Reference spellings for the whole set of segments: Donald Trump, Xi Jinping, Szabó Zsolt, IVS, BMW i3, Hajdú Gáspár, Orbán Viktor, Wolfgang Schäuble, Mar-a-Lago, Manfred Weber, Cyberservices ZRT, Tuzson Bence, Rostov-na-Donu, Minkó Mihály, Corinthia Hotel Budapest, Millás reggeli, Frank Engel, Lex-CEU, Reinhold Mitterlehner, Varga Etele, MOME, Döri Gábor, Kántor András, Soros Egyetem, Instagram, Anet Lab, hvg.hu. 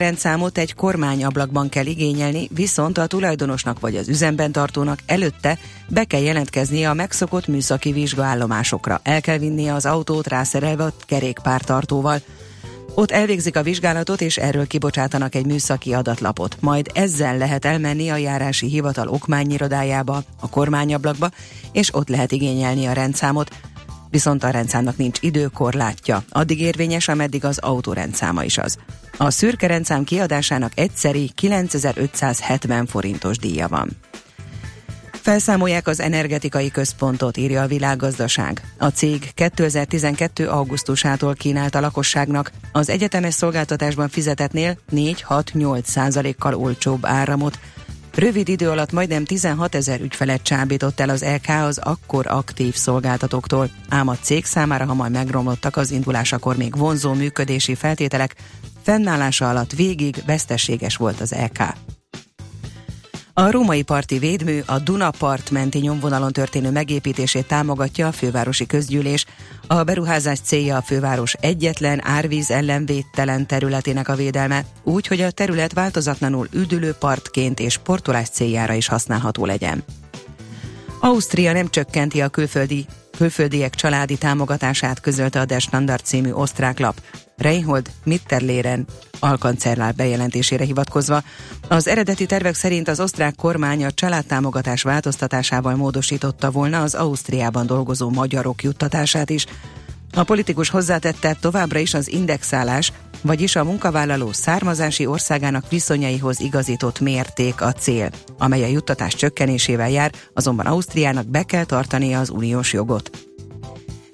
Rendszámot egy kormányablakban kell igényelni, viszont a tulajdonosnak vagy az üzemben tartónak előtte be kell jelentkeznie a megszokott műszaki vizsgaállomásokra. El kell vinnie az autót rászerelve a kerékpártartóval. Ott elvégzik a vizsgálatot, és erről kibocsátanak egy műszaki adatlapot. Majd ezzel lehet elmenni a járási hivatal okmányirodájába, a kormányablakba, és ott lehet igényelni a rendszámot. Viszont a rendszámnak nincs időkorlátja, addig érvényes, ameddig az autó rendszáma is az. A szürke rendszám kiadásának egyszeri 9570 forintos díja van. Felszámolják az energetikai központot, írja a Világgazdaság. A cég 2012. augusztusától kínált a lakosságnak az egyetemes szolgáltatásban fizetetnél 4-6-8%-kal olcsóbb áramot. Rövid idő alatt majdnem 16 000 ügyfelet csábított el az EK az akkor aktív szolgáltatóktól, ám a cég számára hamar megromlottak az indulásakor még vonzó működési feltételek, fennállása alatt végig veszteséges volt az EK. A római parti védmű a Dunapart menti nyomvonalon történő megépítését támogatja a fővárosi közgyűlés. A beruházás célja a főváros egyetlen árvíz ellen védtelen területének a védelme, úgy, hogy a terület változatlanul üdülőpartként és sportolás céljára is használható legyen. Ausztria nem csökkenti a külföldiek családi támogatását, közölte a The Standard című osztrák lap. Reinhold Mitterlehner alkancellár bejelentésére hivatkozva. Az eredeti tervek szerint az osztrák kormány a családtámogatás változtatásával módosította volna az Ausztriában dolgozó magyarok juttatását is. A politikus hozzátette, továbbra is az indexálás, vagyis a munkavállaló származási országának viszonyaihoz igazított mérték a cél, amely a juttatás csökkenésével jár, azonban Ausztriának be kell tartania az uniós jogot.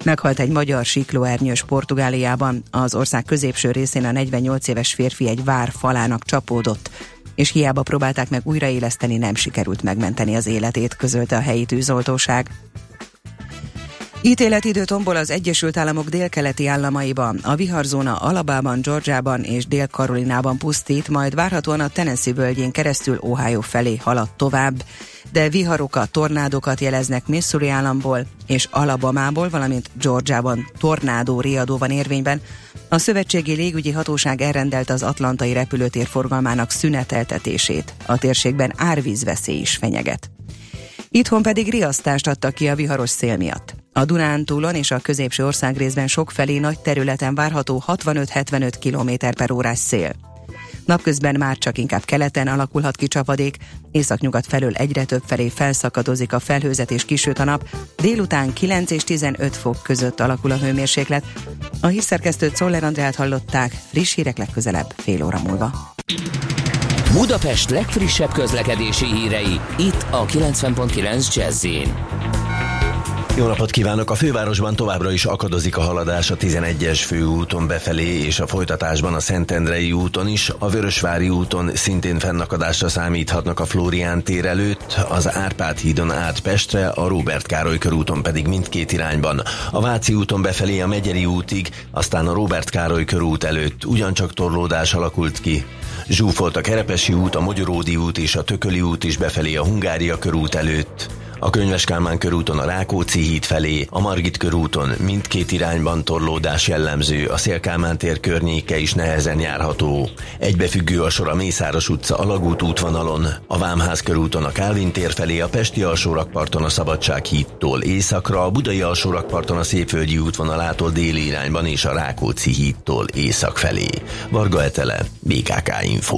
Meghalt egy magyar siklóernyős Portugáliában, az ország középső részén a 48 éves férfi egy vár falának csapódott, és hiába próbálták meg újraéleszteni, nem sikerült megmenteni az életét, közölte a helyi tűzoltóság. Ítéletidő tombol az Egyesült Államok délkeleti államaiban, a viharzóna Alabában, Georgiában és Dél-Karolinában pusztít, majd várhatóan a Tennessee völgyén keresztül Ohio felé halad tovább, de viharokat, tornádokat jeleznek Missouri államból és Alabamából, valamint Georgiában tornádó riadó van érvényben. A Szövetségi Légügyi Hatóság elrendelt az atlantai repülőtér forgalmának szüneteltetését. A térségben árvízveszély is fenyeget. Itthon pedig riasztást adtak ki a viharos szél miatt. A Dunántúlon és a középső országrészben sokfelé nagy területen várható 65-75 km/h szél. Napközben már csak inkább keleten alakulhat ki csapadék, északnyugat felől egyre több felé felszakadozik a felhőzet és kisüt a nap, délután 9 és 15 fok között alakul a hőmérséklet. A hírszerkesztőt, Zoller Andreát hallották, friss hírek legközelebb fél óra múlva. Budapest legfrissebb közlekedési hírei, itt a 90.9 Jazz-en. Jó napot kívánok! A fővárosban továbbra is akadozik a haladás a 11-es főúton befelé, és a folytatásban a Szentendrei úton is. A Vörösvári úton szintén fennakadásra számíthatnak a Flórián tér előtt, az Árpád hídon át Pestre, a Róbert Károly körúton pedig mindkét irányban. A Váci úton befelé a Megyeri útig, aztán a Róbert Károly körút előtt ugyancsak torlódás alakult ki. Zsúfolt a Kerepesi út, a Magyaródi út és a Tököli út is befelé a Hungária körút előtt. A Könyves Kálmán körúton a Rákóczi híd felé, a Margit körúton mindkét irányban torlódás jellemző, a Szél-Kálmán tér környéke is nehezen járható. Egybefüggő a sor a Mészáros utca Alagút útvonalon, a Vámház körúton a Kálvin tér felé, a Pesti alsórakparton a Szabadság hídtól északra, a Budai alsórakparton a Szépvölgyi útvonalától déli irányban és a Rákóczi hídtól észak felé. Varga Etele, BKK Info.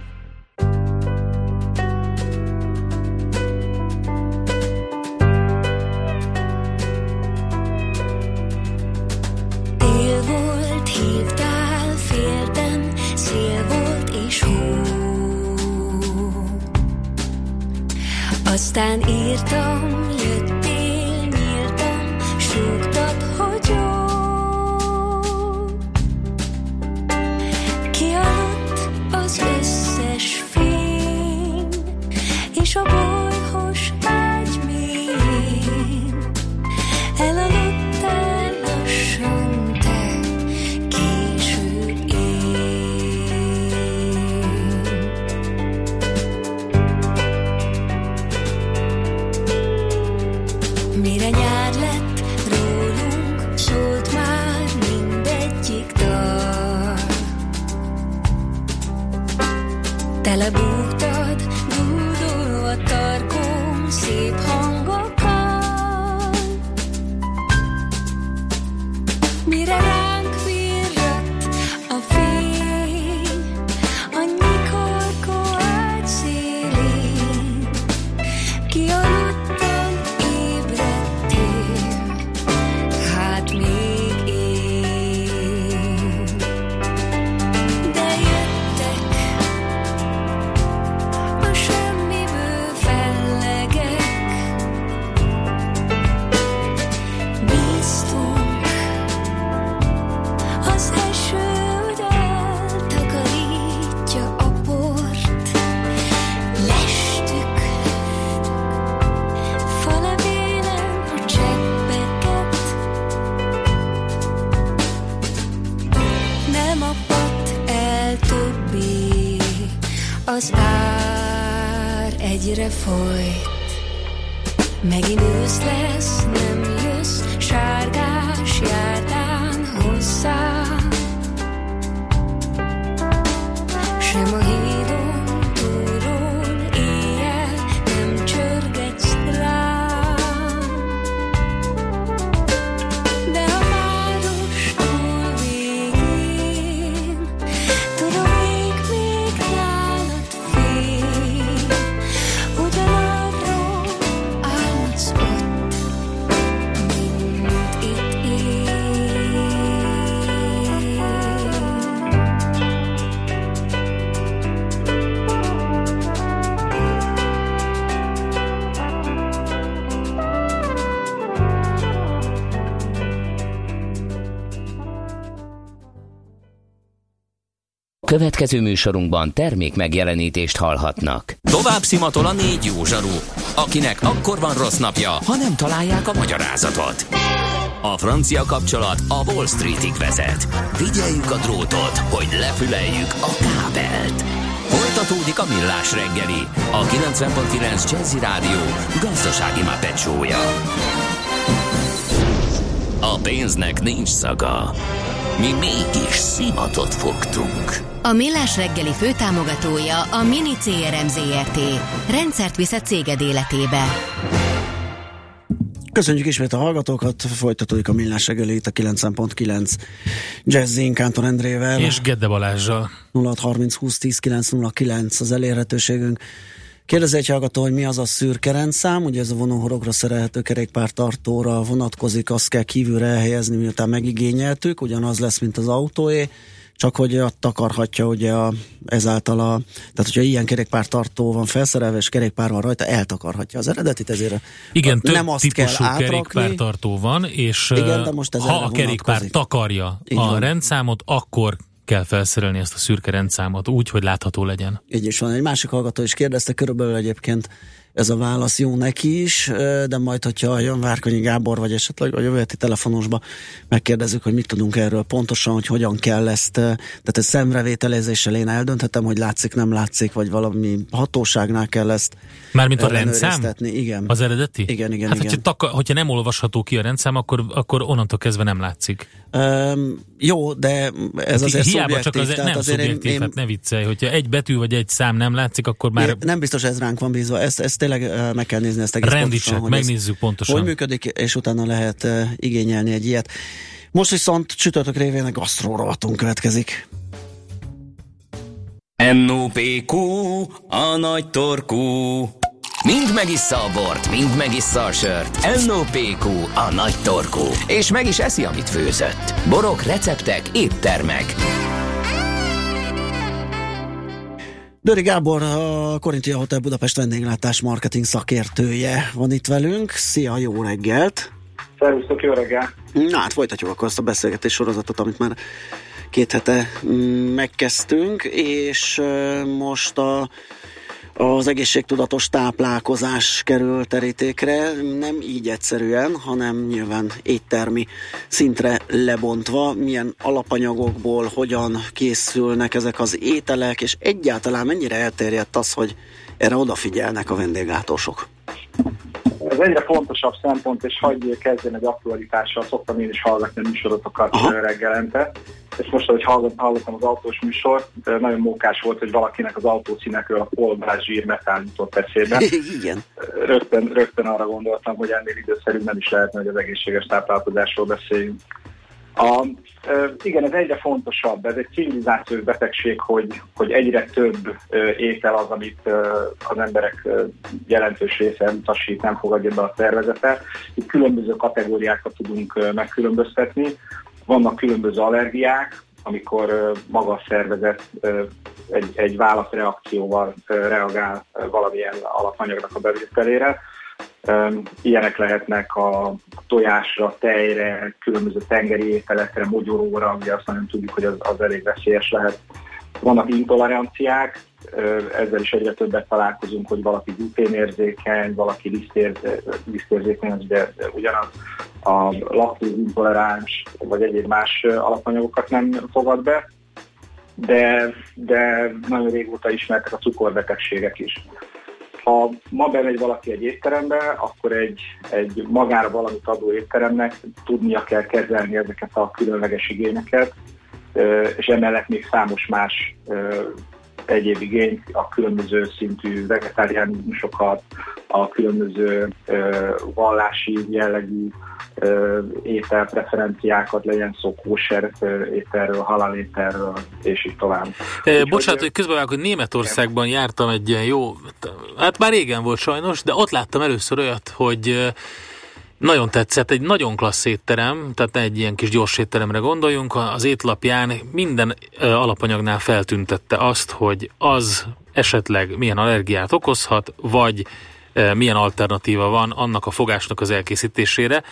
Tél volt, hívtál, féltem, szél volt és hó. Aztán írtam, jöttél, nyíltam, súgtad, hogy jó. Az összes fény és a bolyhos ágy mélyén elaludtál lassan te, később én. mire ránk virrott a fény, annyi korkolt szélén, kialudtan ébredtél, hát még én. De jöttek a semmiből fellegek, bíztunk az esőd eltakarítja a port, lestük falevélen a cseppeket. Nem a pot el többé, az ár egyre folyt. Megint ősz lesz, nem jössz, sárgás járdán hozzám. Sem a hídon túlról éjjel nem csörgetsz rám. De a város túl végén tudom, még nálad fél. Ugyanarról állsz ott, mint itt én. Következő műsorunkban termék megjelenítést hallhatnak. Tovább szimatol a négy jó zsaru, akinek akkor van rossz napja, ha nem találják a magyarázatot. A francia kapcsolat a Wall Streetig vezet. Figyeljük a drótot, hogy lefüleljük a kábelt. Folytatódik a Millás reggeli, a 90.9 Jazzy Rádió gazdasági mápecsója. A pénznek nincs szaga. Mi mégis szimatot fogtunk. A Millás reggeli főtámogatója a Mini CRM Zrt. Rendszert visz a céged életébe. Köszönjük ismét a hallgatókat, folytatódik a Millás reggeli itt a 9.9 Jazzin Kántor Andrével. És Gede Balázsral. 0630 20 10 909 az elérhetőségünk. Kérdezi egy hallgató, hogy mi az a szürke rendszám, ugye ez a vonóhorogra szerelhető kerékpártartóra vonatkozik, azt kell kívülre elhelyezni, miután megigényeltük, ugyanaz lesz, mint az autóé, csak hogy a takarhatja ugye ezáltal tehát hogyha ilyen kerékpártartó van felszerelve, és kerékpár van rajta, eltakarhatja az eredetit, ezért igen, nem azt kell átrakni. Igen, több típusú kerékpártartó van, és igen, de most ha a kerékpár takarja a rendszámot, akkor kell felszerelni ezt a szürke rendszámot úgy, hogy látható legyen. Így is van. Egy másik hallgató is kérdezte, körülbelül egyébként ez a válasz jó neki is, de majd, hogyha jön Várkonyi Gábor, vagy esetleg a jövő heti telefonosba megkérdezzük, hogy mit tudunk erről pontosan, hogy hogyan kell ezt, tehát egy szemrevételézéssel én eldönthetem, hogy látszik, nem látszik, vagy valami hatóságnál kell ezt mármint a rendszám? Igen. Az eredeti? Igen. Hát, igen. Hogyha nem olvasható ki a rendszám, akkor onnantól kezdve nem látszik. Jó, de ez azért szubjektív. Csak az nem szubjektív, hát ne viccelj, hogyha egy betű vagy egy szám nem látszik, akkor már... Nem biztos ez ránk van bízva, ezt tényleg meg kell nézni, ezt egész rendítsek, pontosan, megnézzük pontosan. Hogy működik, és utána lehet igényelni egy ilyet. Most viszont csütörtök révén a gasztrorovatunk következik. NOPQ, a nagy torkú. Mind megissza a bort, mind megissza a sört. NOPQ, a nagy torkú. És meg is eszi, amit főzött. Borok, receptek, éttermek. Döri Gábor, a Corinthia Hotel Budapest vendéglátás marketing szakértője van itt velünk. Szia, jó reggelt! Szervusztok, jó reggelt! Na hát folytatjuk akkor azt a beszélgetés sorozatot, amit már 2 hete megkezdtünk, és most az egészségtudatos táplálkozás kerül terítékre, nem így egyszerűen, hanem nyilván éttermi szintre lebontva, milyen alapanyagokból hogyan készülnek ezek az ételek, és egyáltalán mennyire elterjedt az, hogy erre odafigyelnek a vendéglátósok. Ez egyre fontosabb szempont, és hagyj kezdjen egy aktualitással, szoktam én is hallgatni a műsorotokat reggelente, és most, hogy hallottam az autós műsort, nagyon mókás volt, hogy valakinek az autószínekről a kolbász zsírmetán jutott eszébe. Igen. Rögtön arra gondoltam, hogy ennél időszerűbben is lehetne, hogy az egészséges táplálkozásról beszéljünk. Igen, ez egyre fontosabb, ez egy civilizációs betegség, hogy egyre több étel az, amit az emberek jelentős része utasít, nem fogadja be a szervezete. Itt különböző kategóriákat tudunk megkülönböztetni. Vannak különböző allergiák, amikor maga a szervezet egy válaszreakcióval reagál valamilyen alapanyagnak a bevételére. Ilyenek lehetnek a tojásra, tejre, különböző tengeri ételekre, mogyoróra, ugye azt nagyon tudjuk, hogy az elég veszélyes lehet. Vannak intoleranciák, ezzel is egyre többet találkozunk, hogy valaki gluténérzékeny, valaki lisztérzékeny, ugye ugyanaz a laktóz intoleráns, vagy egyéb más alapanyagokat nem fogad be, de nagyon régóta ismertek a cukorbetegségek is. Ha ma bemegy valaki egy étterembe, akkor egy magára valamit adó étteremnek tudnia kell kezelni ezeket a különleges igényeket, és emellett még számos más egyéb igény, a különböző szintű vegetáriánizmusokat, a különböző vallási jellegű ételpreferenciákat, legyen szó kóser ételről, halal ételről, és így tovább. Bocsánat, hogy közben hogy Németországban jártam egy ilyen jó, hát már régen volt sajnos, de ott láttam először olyat, hogy nagyon tetszett, egy nagyon klassz étterem, tehát egy ilyen kis gyors étteremre gondoljunk, az étlapján minden alapanyagnál feltüntette azt, hogy az esetleg milyen allergiát okozhat, vagy milyen alternatíva van annak a fogásnak az elkészítésére,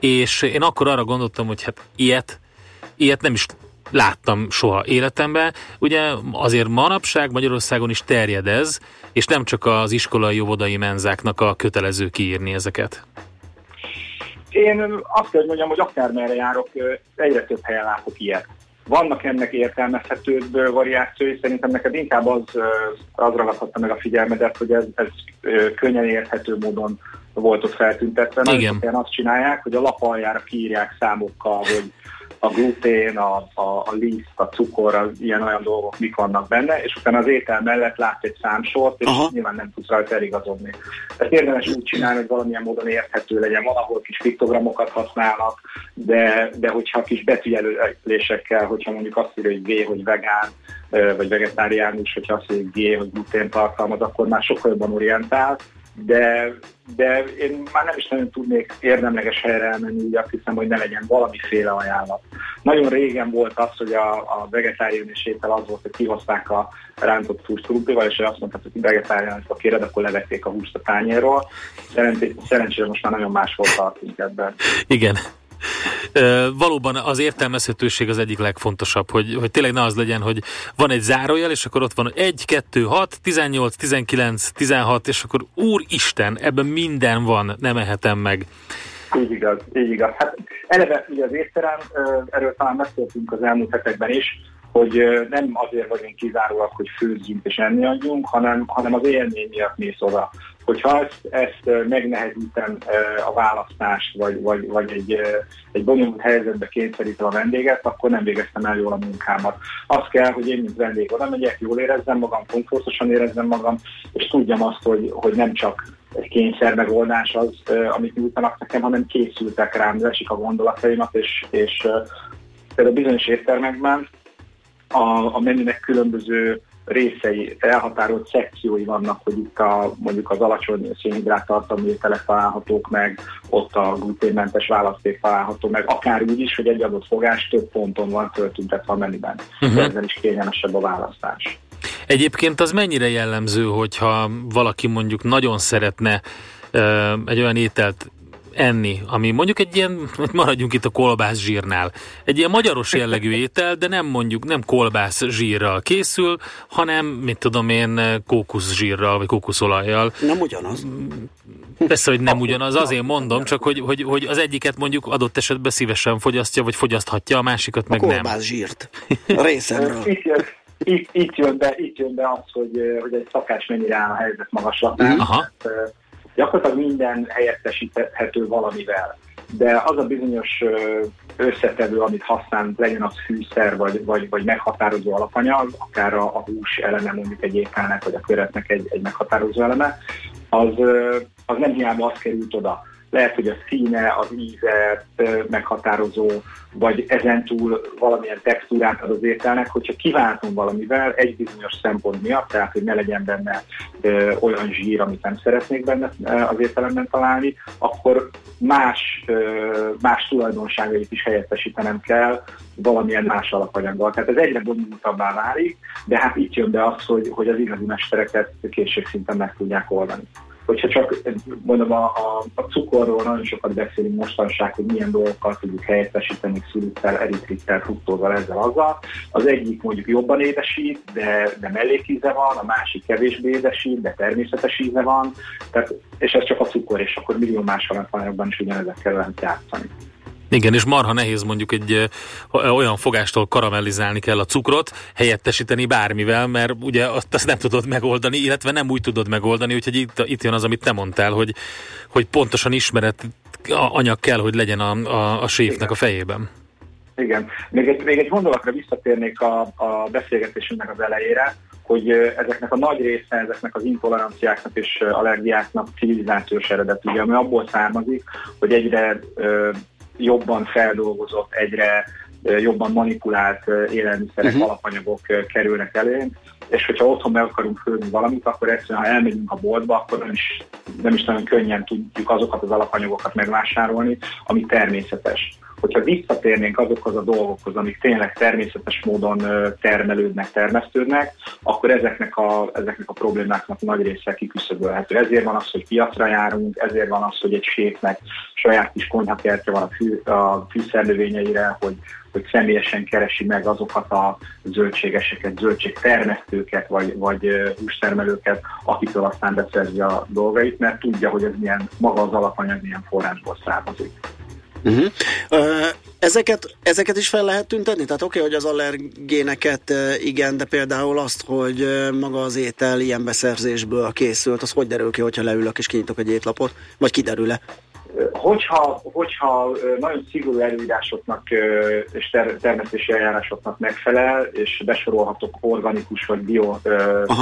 és én akkor arra gondoltam, hogy hát ilyet nem is láttam soha életemben. Ugye azért manapság Magyarországon is terjed ez, és nem csak az iskolai, óvodai menzáknak a kötelező kiírni ezeket. Én azt kell, hogy mondjam, hogy akármerre járok, egyre több helyen látok ilyet. Vannak ennek értelmezhetőbb variációi, szerintem neked inkább az ragadhatta meg a figyelmedet, hogy ez könnyen érthető módon volt ott feltüntetve. Igen. Nagyon azt csinálják, hogy a lap aljára kiírják számokkal, hogy a glutén, a liszt, a cukor, az ilyen-olyan dolgok mik vannak benne, és utána az étel mellett látsz egy számsort, és nyilván nem tudsz rajta eligazodni. Tehát érdemes úgy csinálni, hogy valamilyen módon érthető legyen, valahol kis piktogramokat használnak, de hogyha kis betűjelölésekkel, hogyha mondjuk azt írja, hogy V, hogy vegán, vagy vegetáriánus, hogyha azt írja, hogy G, hogy glutén tartalmaz, akkor már sokkal jobban orientál, de én már nem is nagyon tudnék érdemleges helyre elmenni, úgy azt hiszem, hogy ne legyen valamiféle ajánlat. Nagyon régen volt az, hogy a vegetáriánus étel az volt, hogy kihozták a rántott húst krumplival, és azt mondták, hogy vegetáriánusba kéred, akkor levették a húst a tányérról. Szerencsére most már nagyon máshol tartunk ebben. Igen. Valóban az értelmezhetőség az egyik legfontosabb, hogy tényleg ne az legyen, hogy van egy zárójel, és akkor ott van 1, 2, 6, 18, 19, 16, és akkor úristen, ebben minden van, nem ehetem meg. Így igaz. Hát eleve ugye az étterem, erről talán beszéltünk az elmúlt hetekben is, hogy nem azért vagyunk kizárólag, hogy főzzünk és enni adjunk, hanem az élmény miatt mész oda. Hogyha ezt megnehezítem a választást, vagy egy bonyolult helyzetbe kényszerítem a vendéget, akkor nem végeztem el jól a munkámat. Az kell, hogy én mint vendég oda megyek, jól érezzem magam, komfortosan érezzem magam, és tudjam azt, hogy nem csak egy kényszermegoldás az, amit nyújtanak nekem, hanem készültek rám, lesik a gondolataimat, és például bizonyos éttermekben a menünek különböző részei, elhatárolt szekciói vannak, hogy itt mondjuk az alacsony szénhidrát tartalmú ételek találhatók meg, ott a gluténmentes választék található meg, akár úgy is, hogy egy adott fogás több ponton van föltüntetve a menüben. Ezzel is kényelmesebb a választás. Egyébként az mennyire jellemző, hogyha valaki mondjuk nagyon szeretne egy olyan ételt enni, ami mondjuk egy ilyen, maradjunk itt a kolbász zsírnál, egy ilyen magyaros jellegű étel, de nem mondjuk nem kolbász zsírral készül, hanem, mit tudom én, kókusz zsírral, vagy kókuszolajjal. Nem ugyanaz. Persze, hogy nem ugyanaz, azért mondom, csak hogy az egyiket mondjuk adott esetben szívesen fogyasztja, vagy fogyaszthatja, a másikat meg nem. A kolbász zsírt. Részemről. Itt jön be az, hogy egy szakács mennyire áll a helyzet magaslatán. Aha. Gyakorlatilag minden helyettesíthető valamivel, de az a bizonyos összetevő, amit használunk, legyen az fűszer, vagy meghatározó alapanyag, akár a hús eleme mondjuk egy ételnek, vagy a köretnek egy meghatározó eleme, az nem hiába az került oda. lehet, hogy a színe, az íze meghatározó, vagy ezentúl valamilyen textúrát ad az ételnek, hogyha kiváltom valamivel egy bizonyos szempont miatt, tehát hogy ne legyen benne olyan zsír, amit nem szeretnék benne az ételemben találni, akkor más tulajdonságait is helyettesítenem kell valamilyen más alapanyaggal. Tehát ez egyre bonyolultabbá válik, de hát itt jön be az, hogy az igazi mestereket készségszinten meg tudják oldani. Hogyha csak, mondom, a cukorról nagyon sokat beszélünk mostanság, hogy milyen dolgokkal tudjuk helyettesíteni szűrűkkel, eritrittel, fruktózzal, ezzel, azzal. Az egyik mondjuk jobban édesít, de mellékíze van, a másik kevésbé édesít, de természetes íze van, tehát, és ez csak a cukor, és akkor millió más alapanyagban is ugyanezekkel lehet játszani. Igen, és marha nehéz mondjuk egy olyan fogástól karamellizálni kell a cukrot, helyettesíteni bármivel, mert ugye azt nem tudod megoldani, illetve nem úgy tudod megoldani, úgyhogy itt jön az, amit te mondtál, hogy pontosan ismeret anyag kell, hogy legyen a séfnek a fejében. Igen. Még egy gondolatra visszatérnék a beszélgetésünknek az elejére, hogy ezeknek a nagy része, ezeknek az intoleranciáknak és allergiáknak civilizációs eredetű, ami abból származik, hogy egyre jobban feldolgozott, egyre jobban manipulált élelmiszerek, alapanyagok kerülnek elénk, és hogyha otthon meg akarunk főzni valamit, akkor egyszerűen, ha elmegyünk a boltba, akkor nem is nagyon könnyen tudjuk azokat az alapanyagokat megvásárolni, ami természetes. Hogyha visszatérnénk azokhoz a dolgokhoz, amik tényleg természetes módon termelődnek, termesztődnek, akkor ezeknek a problémáknak nagy része kiküszöbölhető. Ezért van az, hogy piacra járunk, ezért van az, hogy egy séfnek saját kis konyhakertje van a fűszernövényeire, hogy személyesen keresi meg azokat a zöldségeseket, zöldségtermesztőket, vagy hústermelőket, akitől aztán beszerzi a dolgait, mert tudja, hogy ez milyen, maga az alapanyag milyen forrásból származik. Uh-huh. Ezeket is fel lehet tüntetni? Tehát oké, hogy az allergéneket igen, de például azt, hogy maga az étel ilyen beszerzésből készült, az hogy derül ki, hogyha leülök és kinyitok egy étlapot? Vagy kiderül-e? Hogyha nagyon szigorú előírásoknak és termesztési eljárásoknak megfelel, és besorolhatok organikus vagy bio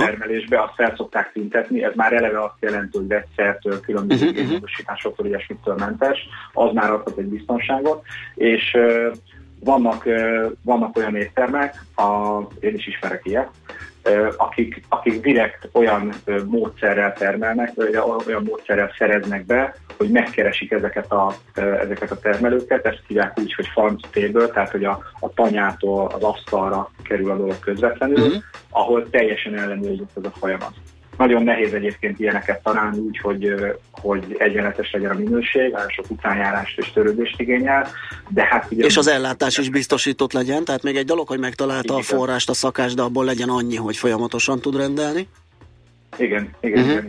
termelésbe, azt fel szokták tüntetni, ez már eleve azt jelenti, hogy vegyszertől, különböző génmódosításoktól, ilyesmitől mentes, az már adhat egy biztonságot, és vannak olyan éttermek, én is ismerek ilyet, akik direkt olyan módszerrel termelnek, vagy olyan módszerrel szereznek be, hogy megkeresik ezeket a termelőket, ezt hívják úgy, hogy farm to table, tehát hogy a tanyától az asztalra kerül a dolog közvetlenül, ahol teljesen ellenőrzött ez a folyamat. Nagyon nehéz egyébként ilyeneket találni úgy, hogy egyenletes legyen a minőség, nagyon sok utánjárást és törődést igényel. De hát ugye és az ellátás is biztosított legyen, tehát még egy dolog, hogy megtalálta a forrást a szakás, de abból legyen annyi, hogy folyamatosan tud rendelni. Igen, igaz.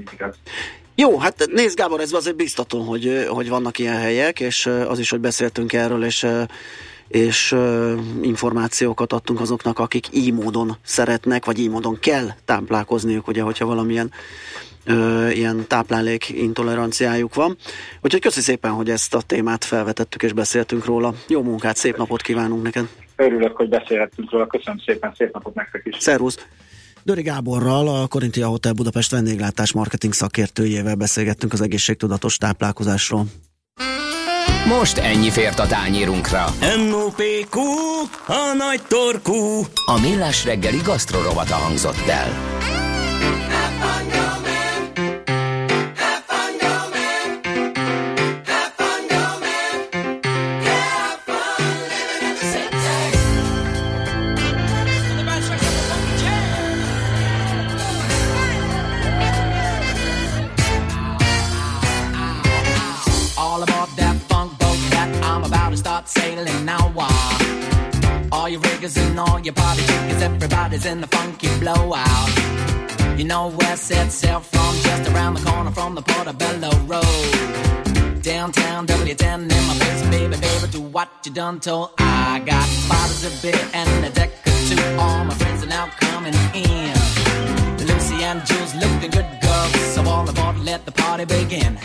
Jó, hát nézd Gábor, ez azért biztató, hogy vannak ilyen helyek, és az is, hogy beszéltünk erről, és információkat adtunk azoknak, akik így módon szeretnek, vagy így módon kell táplálkozniuk, ugye, hogyha valamilyen ilyen táplálék intoleranciájuk van. Úgyhogy köszi szépen, hogy ezt a témát felvetettük és beszéltünk róla. Jó munkát, szép napot kívánunk neked! Örülök, hogy beszélhettünk róla, köszönöm szépen, szép napot nektek is! Szervusz! Döri Gáborral, a Corinthia Hotel Budapest vendéglátás marketing szakértőjével beszélgettünk az egészségtudatos táplálkozásról. Most ennyi fért a tányérunkra. M.O.P.Q. a nagy torkú. A Millás reggeli gasztrorovata hangzott el. Sailing now, all your riggers and all your party chickens, everybody's in the funky blowout. You know where sets sail from, just around the corner from the Portobello Road. Downtown W10 in my face, baby, baby, do what you done told. I got bottles of beer and a deck or two, all my friends are now coming in. Lucy and Jules looking good girls, so all aboard, let the party begin.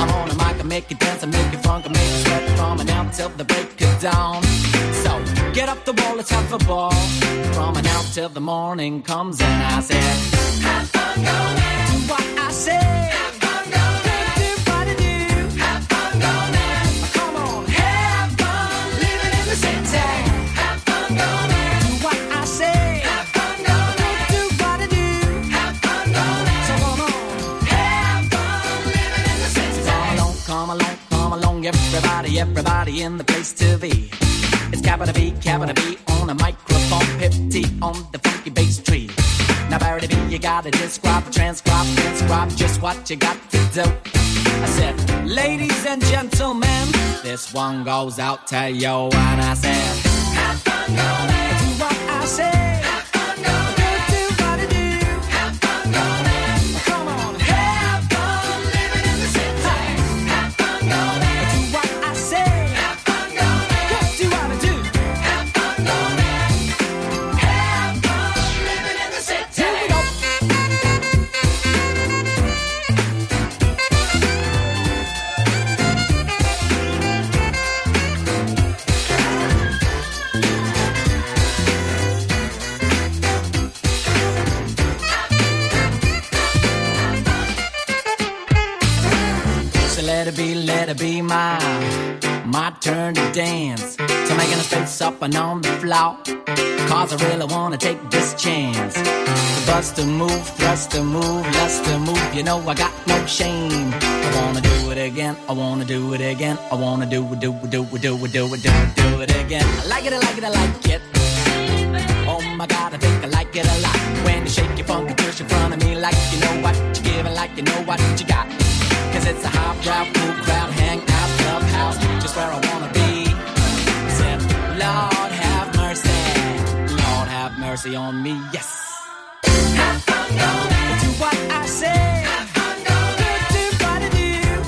I'm on a mic, I make you dance, I make you funk, I make you sweat from an out till the break of dawn. So, get up the wall, let's have a ball, from an out till the morning comes and I said, have fun, go man. Do what I say, have fun, go man. Do what I do, have fun, everybody in the place to be. It's Cabana B on a microphone, Pip T on the funky bass tree. Now Barry B, you gotta describe, transcribe, transcribe just what you got to do. I said, ladies and gentlemen, this one goes out to you. And I said, have fun, go there. Do what I say. Let it be my turn to dance. So making a space up and on the floor, cause I really wanna take this chance. Bust a move, thrust a move, lust a move, you know I got no shame. I wanna do it again, I wanna do it again, I wanna do it again. I like it, I like it, I like it. Oh my God, I think I like it a lot. When you shake your funky push in front of me, like you know what you give and like you know what you got. Cause it's a highbrow, cool crowd, hang out, clubhouse, just where I wanna be. I said, Lord have mercy on me, yes. Have fun, go there. Do what I say. Have fun, go there. Do what I do.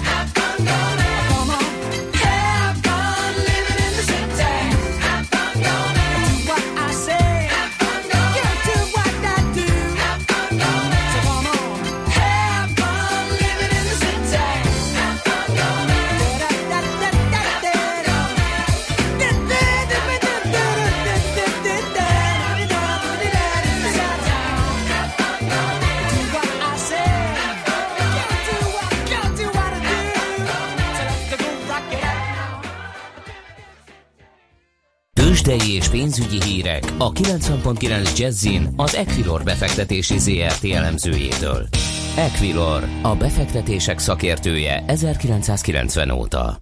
Have fun, go there. Come on, have fun living in the city. Have fun, go there. Do what I say. Have fun, go there. Yeah, do what I do. Have fun, go there. So come on, have fun living in the city. Have fun, go there. Do what I say. Gotta do what I do. So let's go rock it out now. Tőzsdei és pénzügyi hírek a 90.9 Jazzin az Equilor befektetési ZRT elemzőjétől. Equilor, a befektetések szakértője 1990 óta.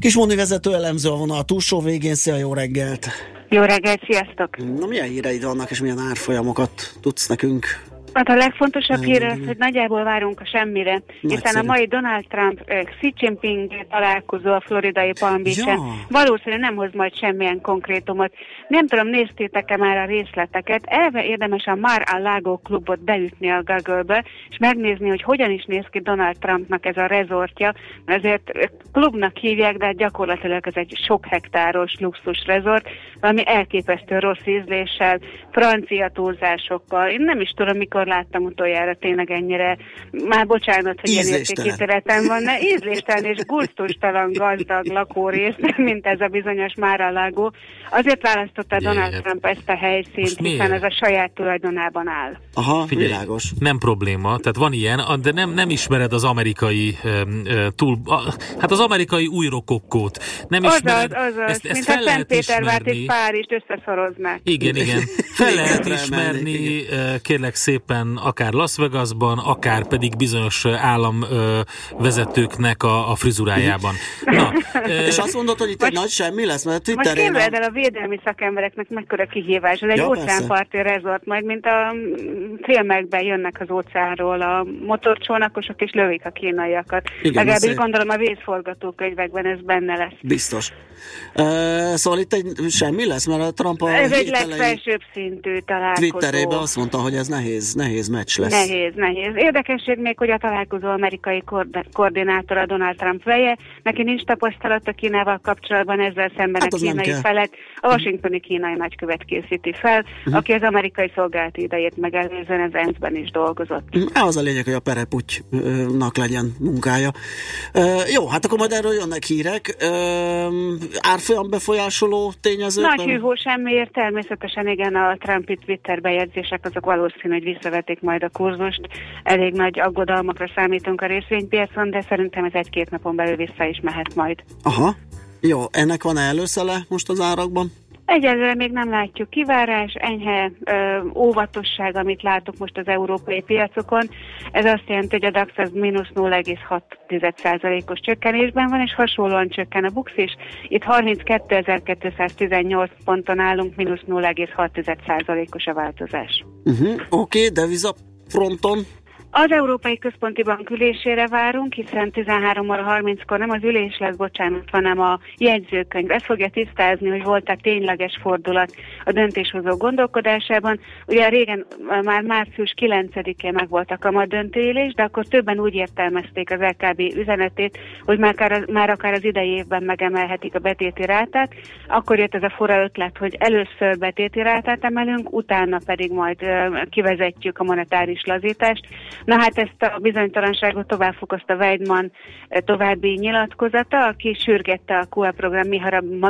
Kis Móni vezető elemző a vonal a túlsó végén. Szia, jó reggelt! Jó reggelt, sziasztok! Na, milyen híreid vannak és milyen árfolyamokat tudsz nekünk? Hát a legfontosabb hír az, hogy nagyjából várunk a semmire, hiszen a mai Donald Trump Xi Jinping találkozó a floridai Palm Beach-en valószínűleg nem hoz majd semmilyen konkrétumot. Nem tudom, néztétek-e már a részleteket, elve érdemes a Mar-a-Lago klubot beütni a Google-be, és megnézni, hogy hogyan is néz ki Donald Trumpnak ez a rezortja, mert ezért klubnak hívják, de gyakorlatilag ez egy sok hektáros luxus rezort, valami elképesztő rossz ízléssel, francia túlzásokkal. Én nem is tudom, mikor láttam utoljára tényleg ennyire, már bocsánat, hogy ilyen értékítéletem van, de ízléstelen és gusztustalan gazdag lakórész, mint ez a bizonyos Mar-a-Lago. Azért választotta Donald Trump ezt a helyszínt, hiszen ez a saját tulajdonában áll. Aha, világos. Nem probléma, tehát van ilyen, de nem ismered az amerikai az amerikai újrokokkót. Nem ismered. Azaz. Mint a Szentpétervárt és Párizst összeszoroznák. Igen. Fel lehet ismerni, kérlek szépen, akár Las Vegasban, akár pedig bizonyos államvezetőknek a frizurájában. Na, és azt mondod, hogy itt egy nagy semmi lesz, mert a Twitterén... Most képzeld el a védelmi szakembereknek mekkora kihívás. Ez egy óceánparti rezort, majd mint a filmekben jönnek az óceánról a motorcsónakosok és lövik a kínaiakat. Legalábbis gondolom a vészforgatókönyvekben ez benne lesz. Biztos. Szóval itt egy semmi lesz, mert a Trump a ez egy legfelsőbb szintű találkozó. Twitterében azt mondta, hogy ez nehéz meccs lesz. Nehéz. Érdekesség még, hogy a találkozó amerikai koordinátora Donald Trump veje. Neki nincs tapasztalata Kínával kapcsolatban, ezzel szemben a kínai felet a washingtoni kínai nagykövet készíti fel, aki az amerikai szolgálati idejét megelőzően az ENSZ-ben is dolgozott. Az a lényeg, hogy a Pereputynak legyen munkája. Jó, hát akkor majd erről jönnek hírek. Árfolyam befolyásoló tényezők? Nagy hűhó semmiért, természetesen igen, a Trumpi Twitter bejegyzések azok valószínű, hogy visszavetik majd a kurzust. Elég nagy aggodalmakra számítunk a részvénypiacon, de szerintem ez egy-két napon belül vissza is mehet majd. Aha, jó, ennek van-e előszele most az árakban? Egyelőre még nem látjuk, kivárás, enyhe óvatosság, amit látok most az európai piacokon. Ez azt jelenti, hogy a DAX az mínusz 0,6%-os csökkenésben van, és hasonlóan csökken a BUX is. Itt 32.218 ponton állunk, mínusz 0,6%-os a változás. Oké, deviza fronton? Az Európai Központi Bank ülésére várunk, hiszen 13:30-kor nem az ülés lesz, bocsánat, hanem a jegyzőkönyv. Ez fogja tisztázni, hogy volt-e tényleges fordulat a döntéshozó gondolkodásában. Ugye régen már március 9-én meg volt a kamadöntőülés, de akkor többen úgy értelmezték az LKB üzenetét, hogy már akár az idei évben megemelhetik a betéti rátát. Akkor jött ez a fura ötlet, hogy először betéti rátát emelünk, utána pedig majd kivezetjük a monetáris lazítást. Na hát ezt a bizonytalanságot tovább fokozta Weidmann további nyilatkozata, aki sürgette a QE program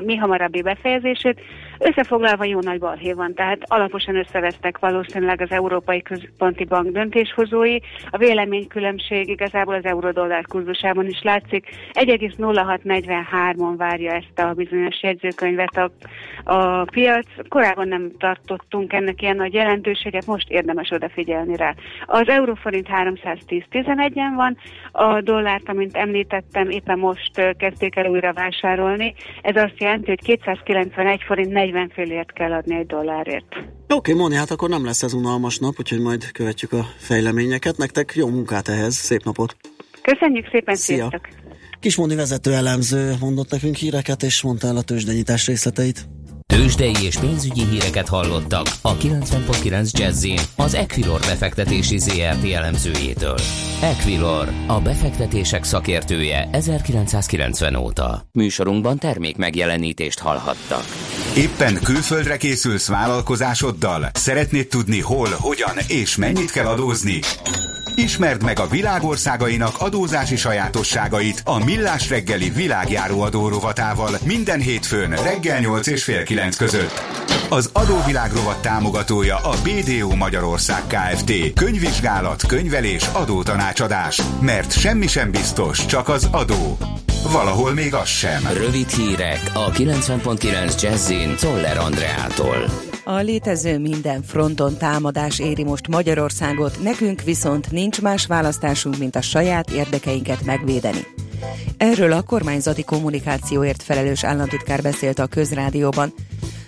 mihamarabbi befejezését. Összefoglalva jó nagy balhé van, tehát alaposan összevesztek valószínűleg az Európai Központi Bank döntéshozói. A véleménykülönbség igazából az euró-dollár kurzusában is látszik. 1,0643-on várja ezt a bizonyos jegyzőkönyvet a piac. Korábban nem tartottunk ennek ilyen nagy jelentőséget, most érdemes odafigyelni rá. Az euróforint 310-11-en van, a dollárt, amint említettem, éppen most kezdték el újra vásárolni. Ez azt jelenti, hogy 291 forint 40 félért kell adni egy dollárért. Oké, Móni, hát akkor nem lesz ez unalmas nap, úgyhogy majd követjük a fejleményeket. Nektek jó munkát ehhez, szép napot! Köszönjük szépen, sziasztok! Kis Móni vezető elemző mondott nekünk híreket, és mondta el a tőzsdenyítás részleteit. Tőzsdei és pénzügyi híreket hallottak a 90.9 Jazz-in az Equilor befektetési ZRT elemzőjétől. Equilor, a befektetések szakértője 1990 óta. Műsorunkban termék megjelenítést hallhattak. Éppen külföldre készülsz vállalkozásoddal? Szeretnéd tudni hol, hogyan és mennyit kell adózni? Ismerd meg a világországainak adózási sajátosságait a Millás reggeli világjáró adó rovatával minden hétfőn reggel 8 és fél 9 között. Az adóvilág rovat támogatója a BDO Magyarország Kft. Könyvvizsgálat, könyvelés, adótanácsadás. Mert semmi sem biztos, csak az adó. Valahol még az sem. Rövid hírek a 90.9 Jazzin Zoller Andreától. A létező minden fronton támadás éri most Magyarországot, nekünk viszont nincs más választásunk, mint a saját érdekeinket megvédeni. Erről a kormányzati kommunikációért felelős államtitkár beszélt a Közrádióban.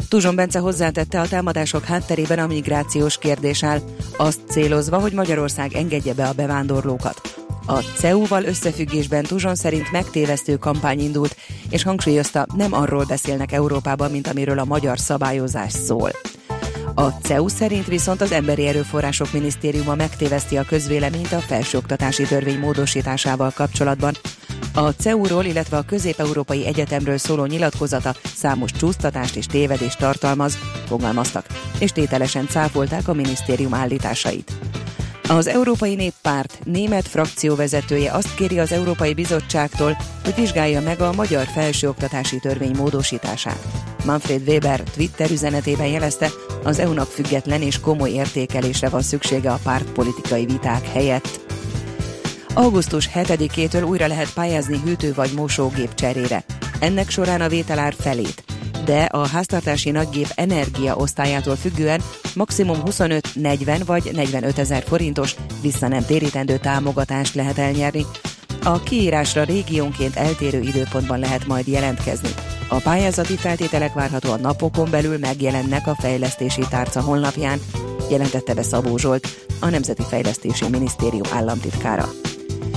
Tuzson Bence hozzátette, a támadások hátterében a migrációs kérdés áll, azt célozva, hogy Magyarország engedje be a bevándorlókat. A CEU-val összefüggésben Tuzson szerint megtévesztő kampány indult, és hangsúlyozta, nem arról beszélnek Európában, mint amiről a magyar szabályozás szól. A CEU szerint viszont az Emberi Erőforrások Minisztériuma megtéveszti a közvéleményt a felsőoktatási törvény módosításával kapcsolatban. A CEU-ról, illetve a Közép-Európai Egyetemről szóló nyilatkozata számos csúsztatást és tévedést tartalmaz, fogalmaztak, és tételesen cáfolták a minisztérium állításait. Az Európai Néppárt német frakcióvezetője azt kéri az Európai Bizottságtól, hogy vizsgálja meg a magyar felsőoktatási törvény módosítását. Manfred Weber Twitter üzenetében jelezte, az EU-nak független és komoly értékelésre van szüksége a pártpolitikai viták helyett. Augusztus 7-től újra lehet pályázni hűtő- vagy mosógép cserére. Ennek során a vételár felét, de a háztartási nagygép energia osztályától függően maximum 25, 40 vagy 45 000 forintos visszanemtérítendő támogatást lehet elnyerni. A kiírásra régiónként eltérő időpontban lehet majd jelentkezni. A pályázati feltételek várhatóan napokon belül megjelennek a fejlesztési tárca honlapján, jelentette be Szabó Zsolt, a Nemzeti Fejlesztési Minisztérium államtitkára.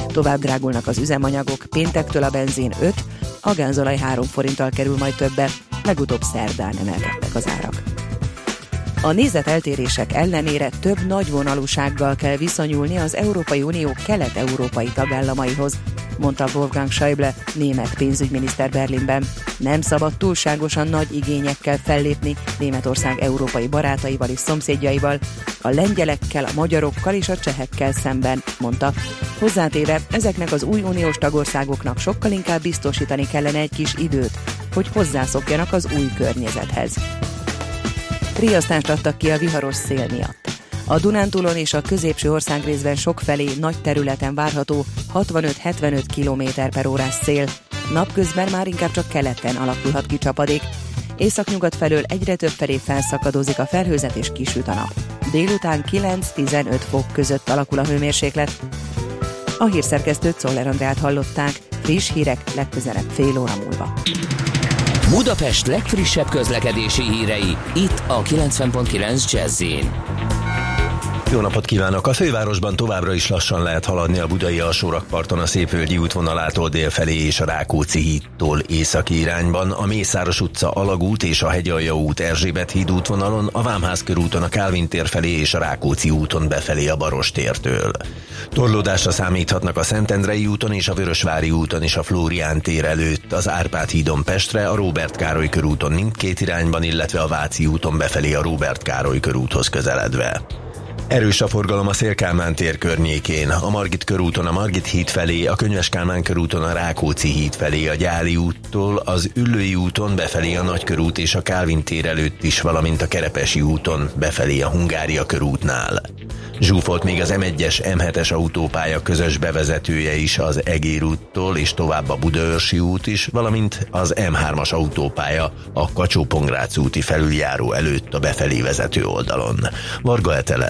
Tovább drágulnak az üzemanyagok, péntektől a benzin 5, a gázolaj 3 forinttal kerül majd többe, legutóbb szerdán emelkedtek az árak. A nézeteltérések ellenére több nagyvonalúsággal kell viszonyulni az Európai Unió kelet-európai tagállamaihoz, mondta Wolfgang Schäuble, német pénzügyminiszter Berlinben. Nem szabad túlságosan nagy igényekkel fellépni Németország európai barátaival és szomszédjaival, a lengyelekkel, a magyarokkal és a csehekkel szemben, mondta. Hozzátéve, ezeknek az új uniós tagországoknak sokkal inkább biztosítani kellene egy kis időt, hogy hozzászokjanak az új környezethez. Riasztást adtak ki a viharos szél miatt. A Dunántúlon és a középső országrészben sokfelé nagy területen várható 65-75 km/h szél. Napközben már inkább csak keleten alakulhat ki csapadék. Északnyugat felől egyre több felé felszakadozik a felhőzet és kisüt a nap. Délután 9-15 fok között alakul a hőmérséklet. A hírszerkesztőt, Zoller Andreát hallották, friss hírek legközelebb fél óra múlva. Budapest legfrissebb közlekedési hírei, itt a 90.9 Jazz-in. Jó napot kívánok! A fővárosban továbbra is lassan lehet haladni a budai alsórakparton a Szépvölgyi útvonalától délfelé és a Rákóczi hídtól északi irányban, a Mészáros utca Alagút és a Hegyalja út Erzsébet híd útvonalon, a Vámház körúton a Kálvin tér felé és a Rákóczi úton befelé a Barostértől. Torlódásra számíthatnak a Szentendrei úton és a Vörösvári úton és a Flórián tér előtt, az Árpád hídon Pestre, a Róbert Károly körúton mindkét irányban, illetve a Váci úton befelé a Róbert Károly körúthoz közeledve. Erős a forgalom a Széll-Kálmán tér környékén, a Margit körúton a Margit híd felé, a Könyves-Kálmán körúton a Rákóczi híd felé, a Gyáli úttól, az Üllői úton befelé a Nagykörút és a Kálvin tér előtt is, valamint a Kerepesi úton befelé a Hungária körútnál. Zsúfolt még az M1-es, M7-es autópálya közös bevezetője is, az Egér úttól és tovább a Budaörsi út is, valamint az M3-as autópálya a Kacsó-Pongrác úti felüljáró előtt a befelé vezető oldalon. Varga Etele,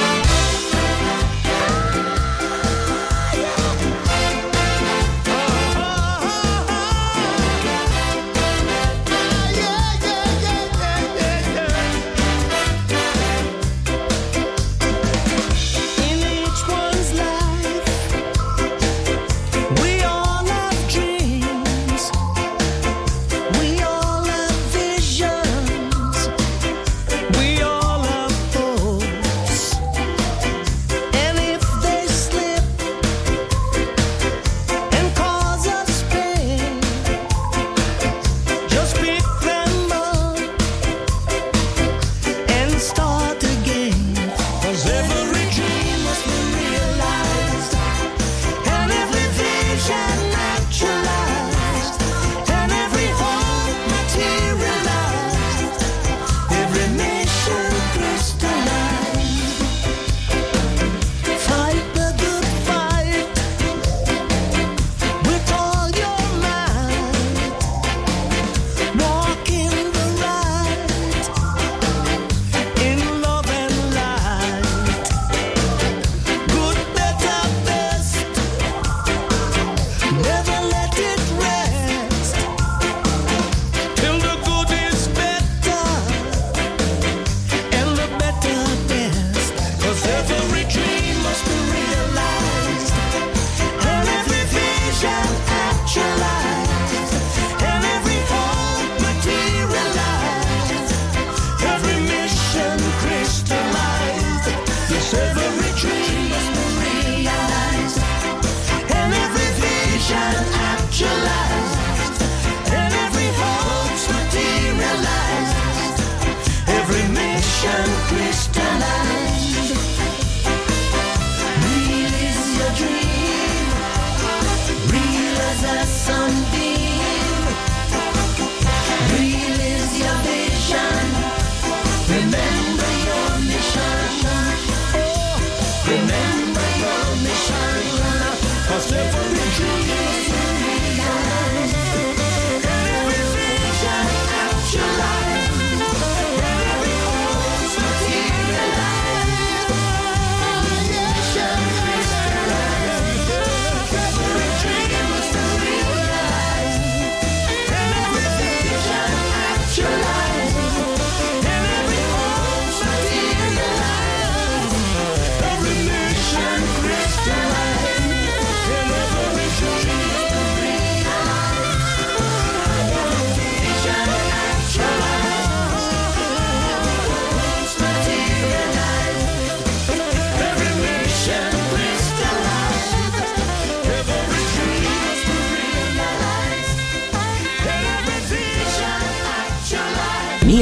Mi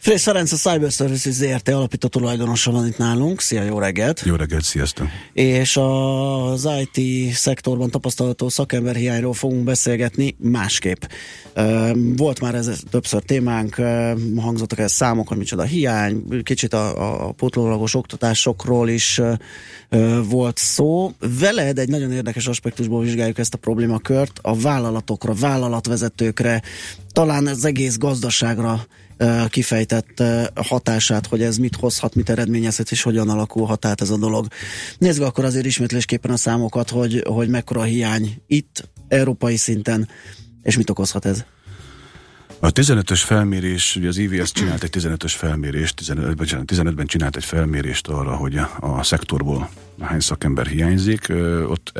Frész Ferenc, a Cyberservices ZRT alapító tulajdonosa van itt nálunk. Szia, jó reggelt! Jó reggelt, sziasztok! És az IT szektorban tapasztalható szakemberhiányról fogunk beszélgetni másképp. Volt már ez többször témánk, hangzottak el számok, hogy micsoda hiány, kicsit a pótlólagos oktatásokról is volt szó. Veled egy nagyon érdekes aspektusból vizsgáljuk ezt a problémakört, a vállalatokra, vállalatvezetőkre, talán az egész gazdaságra kifejtett hatását, hogy ez mit hozhat, mit eredményezhet, és hogyan alakulhat át ez a dolog. Nézzük akkor azért ismétlésképpen a számokat, hogy mekkora hiány itt, európai szinten, és mit okozhat ez? A 15-ös felmérés, ugye az IVS csinált egy 15-ös felmérést, 15-ben csinált egy felmérést arra, hogy a szektorból hány szakember hiányzik. Ott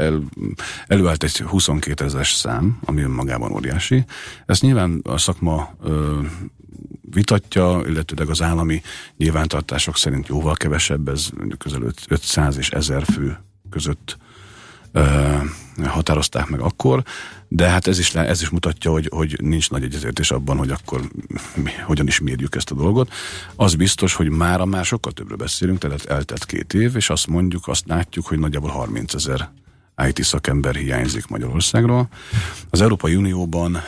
előállt egy 22 000-es szám, ami önmagában óriási. Ezt nyilván a szakma vitatja, illetőleg az állami nyilvántartások szerint jóval kevesebb, ez közel 500 és 1000 fő között határozták meg akkor, de hát ez is mutatja, hogy nincs nagy egyetértés abban, hogy akkor hogyan is mérjük ezt a dolgot. Az biztos, hogy mára már sokkal többről beszélünk, tehát eltelt 2 év, és azt látjuk, hogy nagyjából 30 000 IT szakember hiányzik Magyarországról. Az Európai Unióban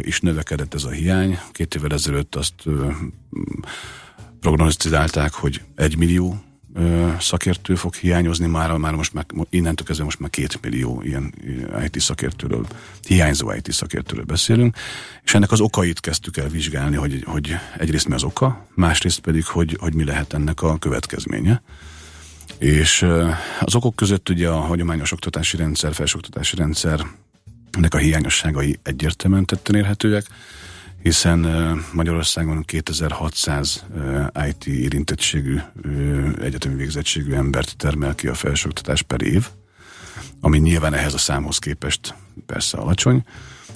is növekedett ez a hiány. 2 évvel ezelőtt azt prognosztizálták, hogy 1 millió szakértő fog hiányozni, már most már innentől kezdve most már 2 millió ilyen IT szakértőről, hiányzó IT szakértőről beszélünk, és ennek az okait kezdtük el vizsgálni, hogy egyrészt mi az oka, másrészt pedig, hogy mi lehet ennek a következménye. És az okok között ugye a hagyományos oktatási rendszer, felsőoktatási rendszer, ennek a hiányosságai egyértelműen tetten érhetőek, hiszen Magyarországon 2600 IT érintettségű, egyetemi végzettségű embert termel ki a felsőoktatás per év, ami nyilván ehhez a számhoz képest persze alacsony,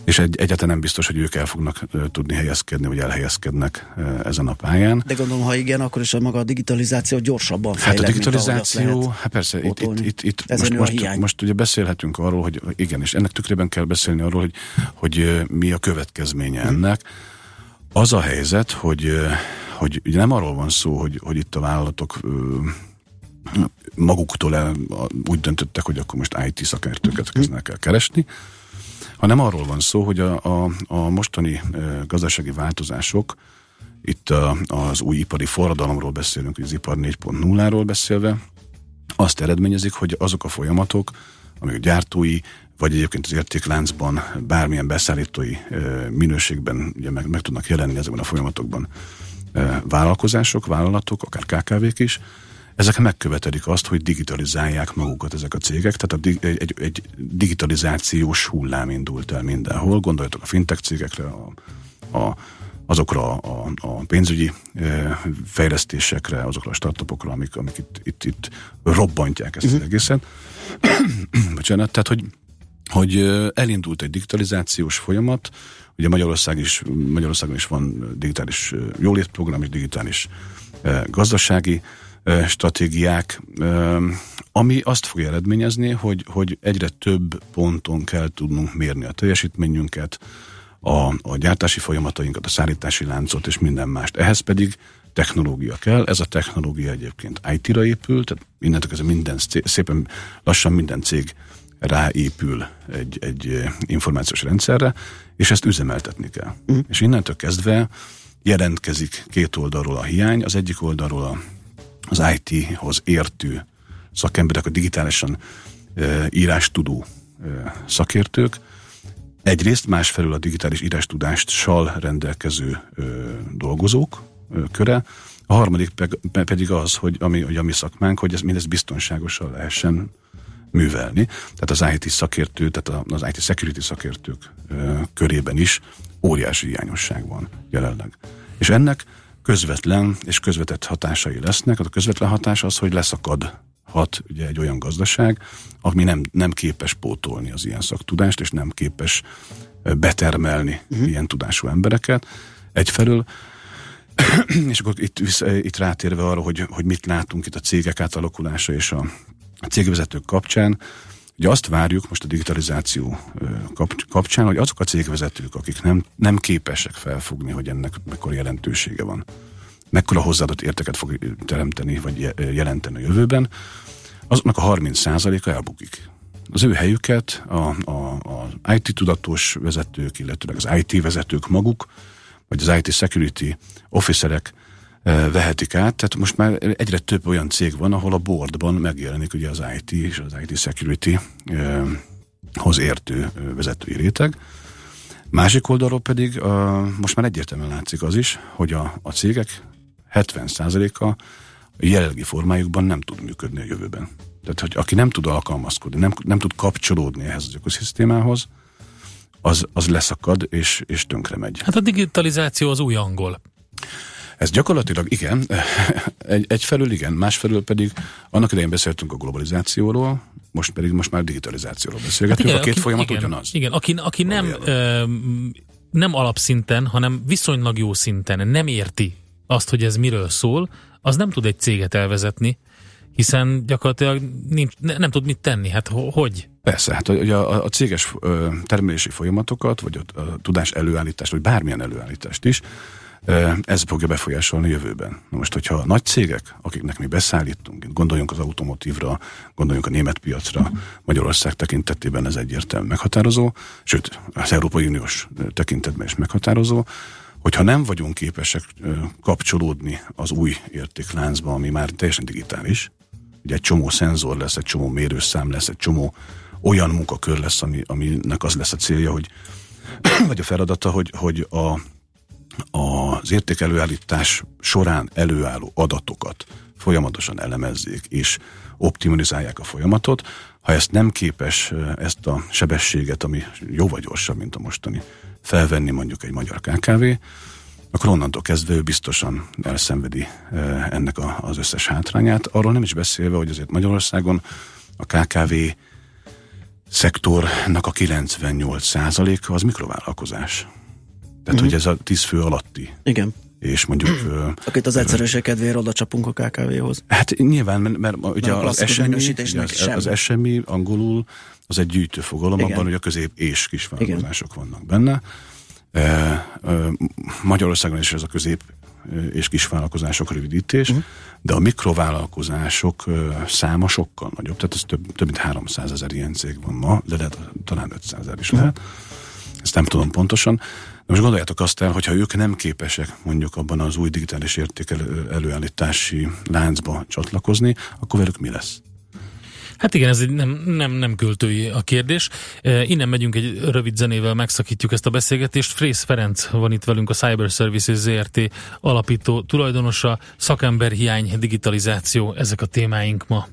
és egyáltalán nem biztos, hogy ők el fognak tudni helyezkedni, vagy elhelyezkednek ezen a pályán. De gondolom, ha igen, akkor is maga a digitalizáció gyorsabban fejlett. Hát a digitalizáció, persze, most ugye beszélhetünk arról, hogy igen, és ennek tükrében kell beszélni arról, hogy mi a következménye ennek. Az a helyzet, hogy ugye nem arról van szó, hogy itt a vállalatok maguktól úgy döntöttek, hogy akkor most IT szakértőket kezdenek el keresni, hanem arról van szó, hogy a mostani gazdasági változások, itt az új ipari forradalomról beszélünk, az ipar 4.0-ról beszélve, azt eredményezik, hogy azok a folyamatok, amik gyártói, vagy egyébként az értékláncban bármilyen beszállítói minőségben ugye meg tudnak jelenni ezekben a folyamatokban vállalkozások, vállalatok, akár KKV-k is, ezek megkövetelik azt, hogy digitalizálják magukat ezek a cégek, tehát egy digitalizációs hullám indult el mindenhol. Gondoljatok a fintech cégekre, azokra a pénzügyi fejlesztésekre, azokra a startupokra, amik itt robbantják ezt az egészet. Bocsánat, tehát hogy elindult egy digitalizációs folyamat, ugye Magyarországon is van digitális jólétprogram és digitális gazdasági stratégiák, ami azt fogja eredményezni, hogy egyre több ponton kell tudnunk mérni a teljesítményünket, a gyártási folyamatainkat, a szállítási láncot és minden mást. Ehhez pedig technológia kell, ez a technológia egyébként IT-ra épül, tehát innentől kezdve szépen lassan minden cég ráépül egy információs rendszerre, és ezt üzemeltetni kell. És innentől kezdve jelentkezik 2 oldalról a hiány, az egyik oldalról az IT-hoz értő szakemberek, a digitálisan írástudó szakértők. Egyrészt, másfelől a digitális írástudással rendelkező dolgozók köre. A harmadik pedig az, hogy a mi szakmánk, hogy mindezt biztonságosan lehessen művelni. Tehát az IT szakértő, tehát az IT security szakértők körében is óriási hiányosság van jelenleg. És ennek közvetlen és közvetett hatásai lesznek. A közvetlen hatás az, hogy leszakadhat ugye egy olyan gazdaság, ami nem képes pótolni az ilyen szaktudást, és nem képes betermelni ilyen tudású embereket egyfelől, És akkor itt rátérve arra, hogy mit látunk itt a cégek átalakulása és a cégvezetők kapcsán. Ugye azt várjuk most a digitalizáció kapcsán, hogy azok a cégvezetők, akik nem képesek felfogni, hogy ennek mekkora jelentősége van, mekkora hozzáadott értéket fog teremteni vagy jelenteni a jövőben, azoknak a 30%-a elbukik. Az ő helyüket az IT-tudatos vezetők, illetőleg az IT-vezetők maguk, vagy az IT security officerek vehetik át. Tehát most már egyre több olyan cég van, ahol a boardban megjelenik ugye az IT és az IT security-hoz értő vezetői réteg. Másik oldalról pedig most már egyértelműen látszik az is, hogy a cégek 70%-a a jelenlegi formájukban nem tud működni a jövőben. Tehát, hogy aki nem tud alkalmazkodni, nem tud kapcsolódni ehhez az ökoszisztémához, az leszakad és tönkre megy. Hát a digitalizáció az új angol. Ez gyakorlatilag igen, egyfelől igen, másfelől pedig annak idején beszéltünk a globalizációról, most már digitalizációról beszélgetünk, hát igen, a két folyamat igen, ugyanaz. Igen, aki nem alapszinten, hanem viszonylag jó szinten nem érti azt, hogy ez miről szól, az nem tud egy céget elvezetni, hiszen gyakorlatilag nem tud mit tenni, hát hogy? Persze, hát hogy a céges termelési folyamatokat, vagy a tudás előállítást, vagy bármilyen előállítást is, ez fogja befolyásolni jövőben. Na most, hogyha a nagy cégek, akiknek mi beszállítunk, gondoljunk az automotívra, gondoljunk a német piacra, Magyarország tekintetében ez egyértelműen meghatározó, sőt, az Európai Uniós tekintetben is meghatározó, hogyha nem vagyunk képesek kapcsolódni az új értékláncba, ami már teljesen digitális, ugye egy csomó szenzor lesz, egy csomó mérőszám lesz, egy csomó olyan munkakör lesz, aminek az lesz a célja, hogy, vagy a feladata, hogy az értékelőállítás során előálló adatokat folyamatosan elemezzék és optimalizálják a folyamatot. Ha ezt nem képes ezt a sebességet, ami jóval gyorsabb, mint a mostani, felvenni mondjuk egy magyar KKV, akkor onnantól kezdve ő biztosan elszenvedi ennek az összes hátrányát. Arról nem is beszélve, hogy azért Magyarországon a KKV szektornak a 98%-a az mikrovállalkozás. Tehát, hogy ez a 10 fő alatti. Igen. És mondjuk... Akit az egyszerűség kedvéért oda csapunk a KKV-hoz. Hát nyilván, mert ugye az SME angolul az egy gyűjtő fogalom, igen, abban, hogy a közép- és kisvállalkozások vannak benne. Magyarországon is ez a közép- és kisvállalkozások rövidítés, de a mikrovállalkozások száma sokkal nagyobb, tehát ez több mint 300 000 ilyen cég van ma, de talán 500 000 is lehet. Ezt nem tudom pontosan. De most gondoljátok azt el, hogyha ők nem képesek mondjuk abban az új digitális értékelő előállítási láncba csatlakozni, akkor velük mi lesz? Hát igen, ez nem költői a kérdés. Innen megyünk egy rövid zenével, megszakítjuk ezt a beszélgetést. Frész Ferenc van itt velünk, a Cyberservices ZRT alapító tulajdonosa, szakemberhiány, digitalizáció, ezek a témáink ma.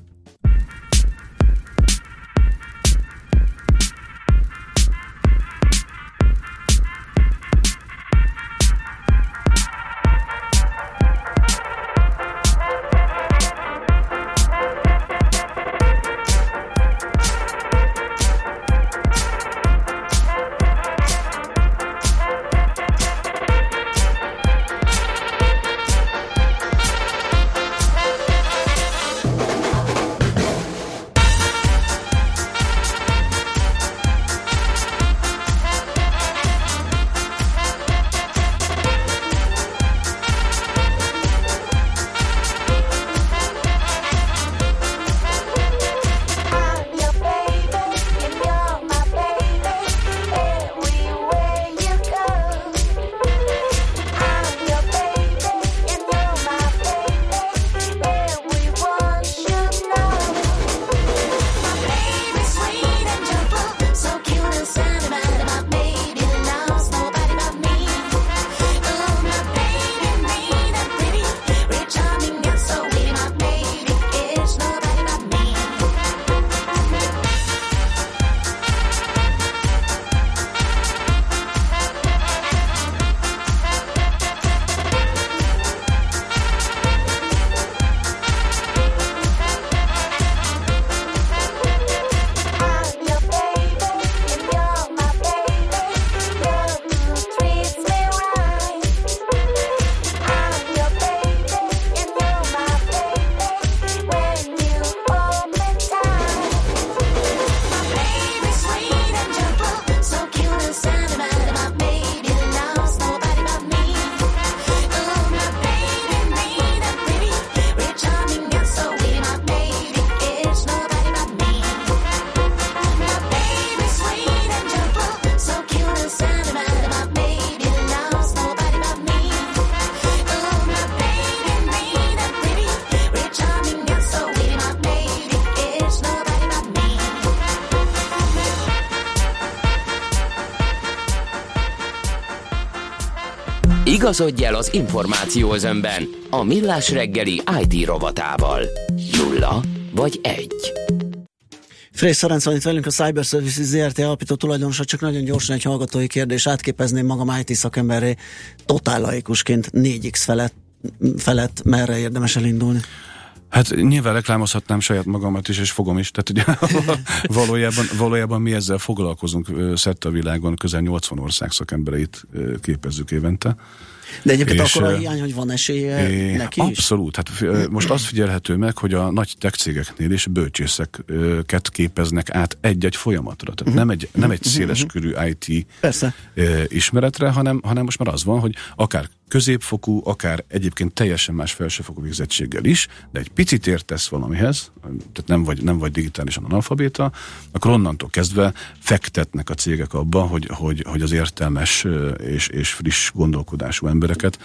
Igazodj el az információhoz önben a Millás reggeli IT rovatával. 0 vagy 1. Frész Ferenc van itt velünk, a Cyberservices ZRT alapító tulajdonosa. Csak nagyon gyorsan egy hallgatói kérdés. Átképezném magam IT szakemberré totál laikusként 4x felett merre érdemes elindulni? Hát nyilván reklámozhatnám saját magamat is, és fogom is. Tehát ugye, valójában mi ezzel foglalkozunk szerte a világon, közel 80 ország szakembereit képezzük évente. De egyébként akkor a hiány, hogy van esélye neki is? Abszolút. Hát most azt figyelhető meg, hogy a nagy tech cégeknél is bölcsészeket képeznek át egy-egy folyamatra. Tehát nem egy széleskörű IT persze. Ismeretre, hanem most már az van, hogy akár középfokú, akár egyébként teljesen más felsőfokú végzettséggel is, de egy picit értesz valamihez, tehát nem vagy digitálisan analfabéta, akkor onnantól kezdve fektetnek a cégek abba, hogy az értelmes és friss gondolkodású embereket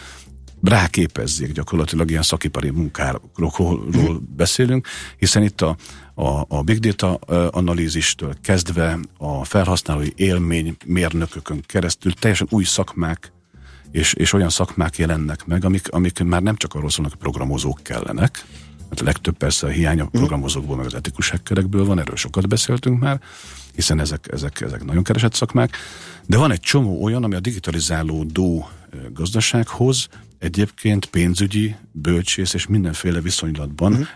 ráképezzék, gyakorlatilag ilyen szakipari munkáról beszélünk, hiszen itt a big data analízistől kezdve a felhasználói élmény mérnökökön keresztül teljesen új szakmák és olyan szakmák jelennek meg, amik már nem csak arról szólnak, hogy programozók kellenek, mert a legtöbb persze a hiány a programozókból, meg az etikus hackerekből van, erről sokat beszéltünk már, hiszen ezek nagyon keresett szakmák, de van egy csomó olyan, ami a digitalizálódó gazdasághoz egyébként pénzügyi, bölcsész és mindenféle viszonylatban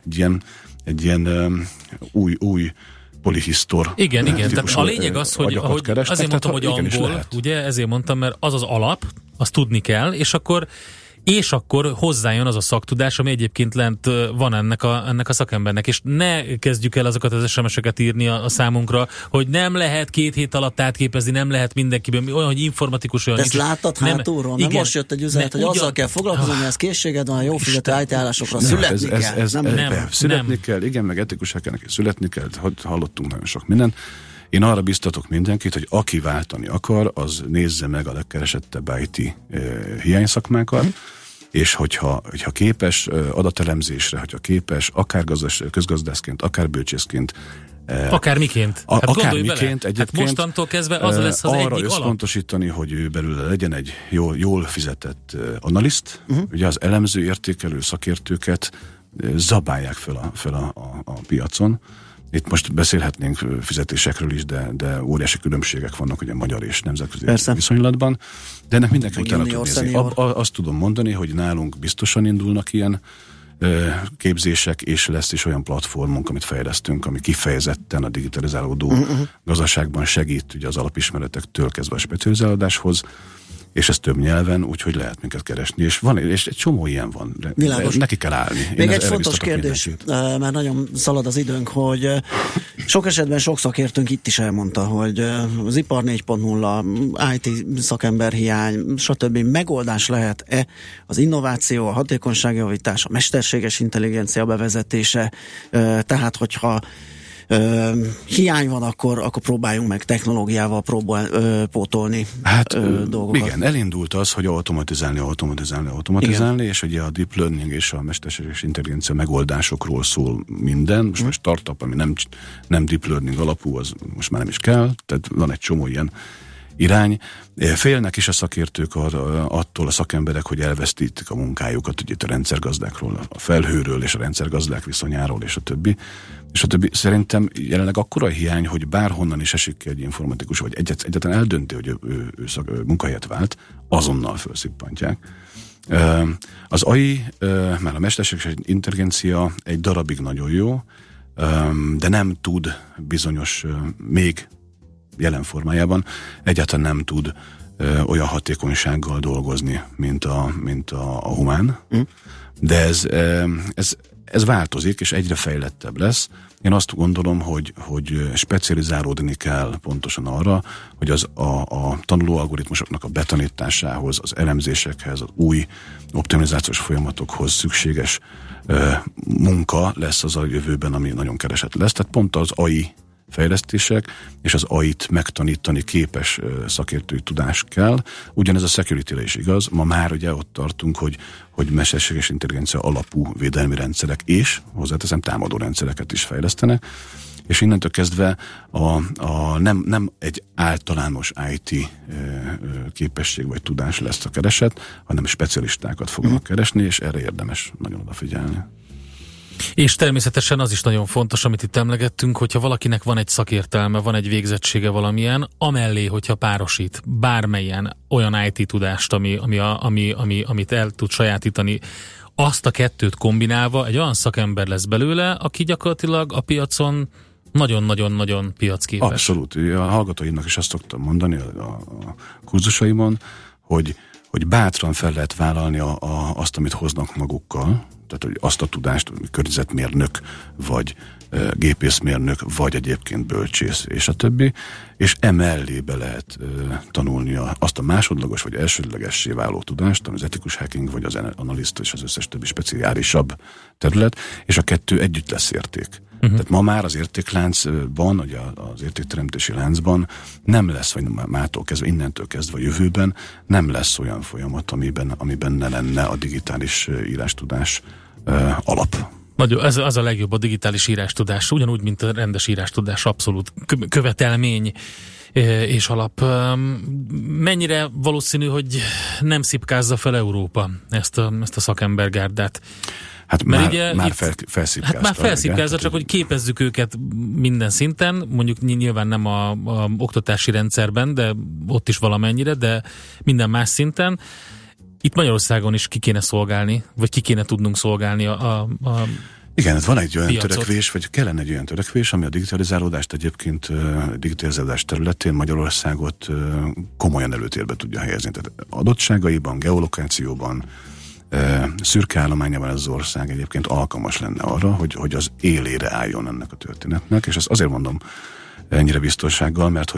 egy ilyen új polihisztor. Igen, tehát a lényeg az, hogy azért mondtam, hogy angol, ugye, ezért mondtam, mert az az alap, azt tudni kell, és akkor hozzájön az a szaktudás, ami egyébként lent van ennek a szakembernek, és ne kezdjük el azokat az SMS-eket írni a számunkra, hogy nem lehet 2 hét alatt átképezni, nem lehet mindenkiből, olyan, hogy informatikus, olyan. Ezt láttad hátulról, mert most jött egy üzenet, hogy azzal kell foglalkozni, ez készséged van, jó fizető IT-állásokra születni kell, igen, meg etikus hackernek születni kell, hallottunk nagyon sok mindent. Én arra biztatok mindenkit, hogy aki váltani akar, az nézze meg a legkeresettebb IT hiányszakmákat, és hogyha képes adatelemzésre, hogyha képes akár közgazdászként, akár bölcsészként, akármiként. Akármiként egyébként. Hát mostantól kezdve az lesz az egyik alap. Arra összpontosítani, hogy ő belőle legyen egy jól fizetett analiszt, ugye az elemző, értékelő szakértőket zabálják fel a piacon. Itt most beszélhetnénk fizetésekről is, de óriási különbségek vannak ugye magyar és nemzetközi viszonylatban, de ennek mindenki utána tud nézni. Azt tudom mondani, hogy nálunk biztosan indulnak ilyen képzések, és lesz is olyan platformunk, amit fejlesztünk, ami kifejezetten a digitalizálódó gazdaságban segít ugye az alapismeretektől kezdve a specializálódáshoz, és ez több nyelven, úgyhogy lehet minket keresni, és egy csomó ilyen van. Világos. Neki kell állni. Még egy fontos kérdés, mert nagyon szalad az időnk, hogy sok esetben sok szakértőnk itt is elmondta, hogy az ipar 4.0, IT szakember hiány, stb. Megoldás lehet-e az innováció, a hatékonyságjavítás, a mesterséges intelligencia bevezetése, tehát hogyha hiány van, akkor próbáljunk meg technológiával pótolni dolgokat. Igen, elindult az, hogy automatizálni, igen. És ugye a deep learning és a mesterséges intelligencia megoldásokról szól minden. Most már startup, ami nem deep learning alapú, az most már nem is kell, tehát van egy csomó ilyen irány. Félnek is a szakértők attól a szakemberek, hogy elvesztítik a munkájukat, ugye itt a rendszergazdákról, a felhőről és a rendszergazdák viszonyáról és a többi. Szerintem jelenleg akkora hiány, hogy bárhonnan is esik ki egy informatikus, vagy egyáltalán eldönti, hogy ő munkahelyet vált, azonnal felszippantják. Az AI, már a mesterséges intelligencia egy darabig nagyon jó, de nem tud bizonyos, még jelen formájában egyáltalán nem tud olyan hatékonysággal dolgozni, mint a humán. De ez változik, és egyre fejlettebb lesz. Én azt gondolom, hogy specializálódni kell pontosan arra, hogy az a tanuló algoritmusoknak a betanításához, az elemzésekhez, az új optimizációs folyamatokhoz szükséges munka lesz az a jövőben, ami nagyon keresett lesz. Tehát pont az AI fejlesztések, és az AI-t megtanítani képes szakértői tudás kell. Ugyanez a security-re is igaz. Ma már ugye ott tartunk, hogy mesterséges intelligencia alapú védelmi rendszerek és hozzáteszem támadó rendszereket is fejlesztenek, és innentől kezdve nem egy általános IT képesség vagy tudás lesz a kereset, hanem specialistákat fognak keresni, és erre érdemes nagyon odafigyelni. És természetesen az is nagyon fontos, amit itt emlegettünk, hogyha valakinek van egy szakértelme, van egy végzettsége valamilyen, amellé, hogyha párosít bármelyen olyan IT tudást, amit el tud sajátítani, azt a kettőt kombinálva egy olyan szakember lesz belőle, aki gyakorlatilag a piacon nagyon-nagyon-nagyon piacképes. Abszolút. A hallgatóimnak is azt szoktam mondani a kurzusaimon, hogy bátran fel lehet vállalni azt, amit hoznak magukkal, tehát hogy azt a tudást, hogy környezetmérnök, vagy gépészmérnök, vagy egyébként bölcsész, és a többi, és emellé be lehet tanulni azt a másodlagos, vagy elsődlegessé váló tudást, az etikus hacking, vagy az analiszt, és az összes többi speciálisabb terület, és a kettő együtt lesz érték. Uh-huh. Tehát ma már az értékláncban, vagy az értékteremtési láncban nem lesz, vagy mától kezdve, innentől kezdve a jövőben nem lesz olyan folyamat, amiben ne lenne a digitális írástudás alap. Nagyon, az a legjobb, a digitális írástudás, ugyanúgy, mint a rendes írástudás, abszolút követelmény és alap. Mennyire valószínű, hogy nem szipkázza fel Európa ezt a szakembergárdát? Hát felszipkázza, csak hogy képezzük őket minden szinten, mondjuk nyilván nem a oktatási rendszerben, de ott is valamennyire, de minden más szinten. Itt Magyarországon is ki kéne szolgálni, vagy ki kéne tudnunk szolgálni a igen, hát van egy olyan piacot. Törekvés, vagy kellene egy olyan törekvés, ami a digitalizálódást egyébként, digitalizálódás területén Magyarországot komolyan előtérbe tudja helyezni. Tehát adottságaiban, geolokációban, szürke állományában az ország egyébként alkalmas lenne arra, hogy az élére álljon ennek a történetnek, és ezt azért mondom ennyire biztonsággal, mert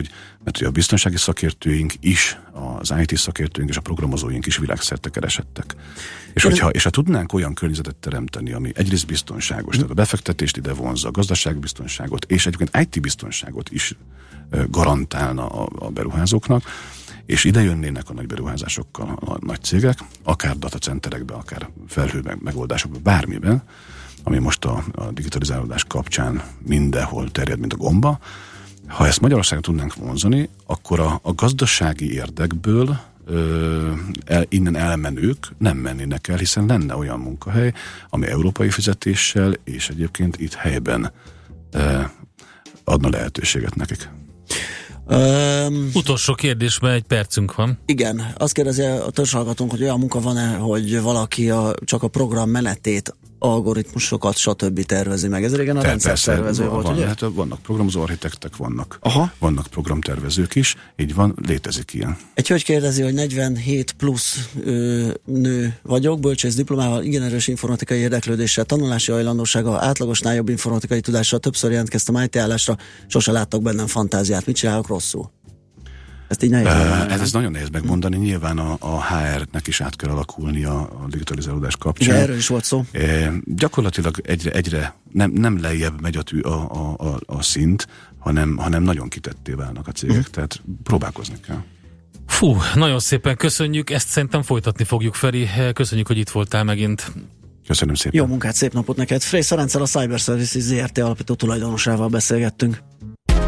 a biztonsági szakértőink is, az IT szakértőink és a programozóink is világszerte keresettek. És ha tudnánk olyan környezetet teremteni, ami egyrészt biztonságos, tehát a befektetést ide vonzza, a gazdaságbiztonságot és egyébként IT biztonságot is garantálna a beruházóknak, és ide jönnének a nagy beruházásokkal a nagy cégek, akár datacenterekbe, akár felhő megoldásokba, bármiben, ami most a digitalizálódás kapcsán mindenhol terjed, mint a gomba. Ha ezt Magyarországon tudnánk vonzani, akkor a gazdasági érdekből innen elmenők nem mennének el, hiszen lenne olyan munkahely, ami európai fizetéssel és egyébként itt helyben adna lehetőséget nekik. Utolsó kérdésben egy percünk van. Igen, azt kérdezi a törzshallgatónk, hogy olyan munka van-e, hogy valaki csak a program menetét, algoritmusokat, stb. Tervezi meg. Ez régen a rendszertervező volt, ugye? Hát vannak programozó architektek, vannak programtervezők is, így van, létezik ilyen. Egy hölgy kérdezi, hogy 47 plusz nő vagyok, bölcsész diplomával, igen erős informatikai érdeklődéssel, tanulási hajlandósággal, átlagosnál jobb informatikai tudással, többször jelentkeztem IT-állásra, sose láttak bennem fantáziát. Mit csinálok rosszul? Ez nagyon nehéz megmondani, nyilván a HR-nek is át kell alakulni a digitalizálódás kapcsán. De erről is volt szó. Gyakorlatilag egyre nem lejjebb megy a szint, hanem nagyon kitetté válnak a cégek, tehát próbálkozni kell. Fú, nagyon szépen köszönjük, ezt szerintem folytatni fogjuk, Feri, köszönjük, hogy itt voltál megint. Köszönöm szépen. Jó munkát, szép napot neked. Frész Ferenccel, a Cyberservices ZRT alapító tulajdonosával beszélgettünk.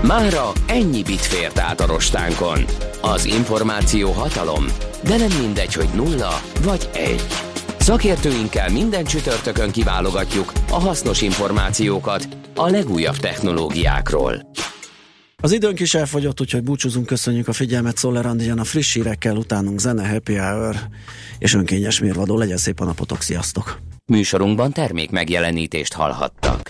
Mára ennyi bit fért át a rostánkon. Az információ hatalom, de nem mindegy, hogy 0 vagy 1. Szakértőinkkel minden csütörtökön kiválogatjuk a hasznos információkat a legújabb technológiákról. Az időnk is elfogyott, úgyhogy búcsúzunk, köszönjük a figyelmet Zoller Andreának, friss hírekkel, utánunk zene, happy hour és önkényes mérvadó. Legyen szép a napotok, sziasztok! Műsorunkban termék megjelenítést hallhattak.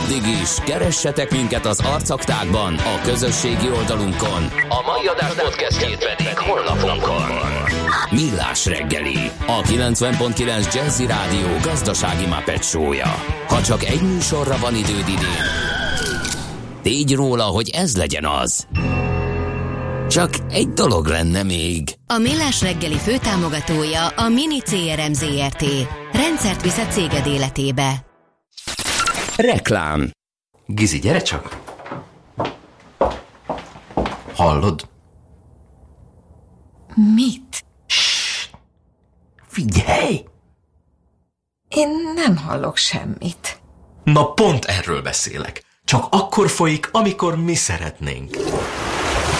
Addig is, keressetek minket az arcaktákban, a közösségi oldalunkon. A mai adás podcastjét pedig honlapunkon. Millás reggeli, a 90.9 Jazzy Rádió gazdasági Muppet show-ja. Ha csak egy műsorra van időd idén, tégy róla, hogy ez legyen az. Csak egy dolog lenne még. A Millás reggeli főtámogatója a Mini CRM Zrt. Rendszert visz a céged életébe. Reklám. Gizi, gyere csak! Hallod? Mit? Ssss! Figyelj! Én nem hallok semmit. Na pont erről beszélek. Csak akkor folyik, amikor mi szeretnénk.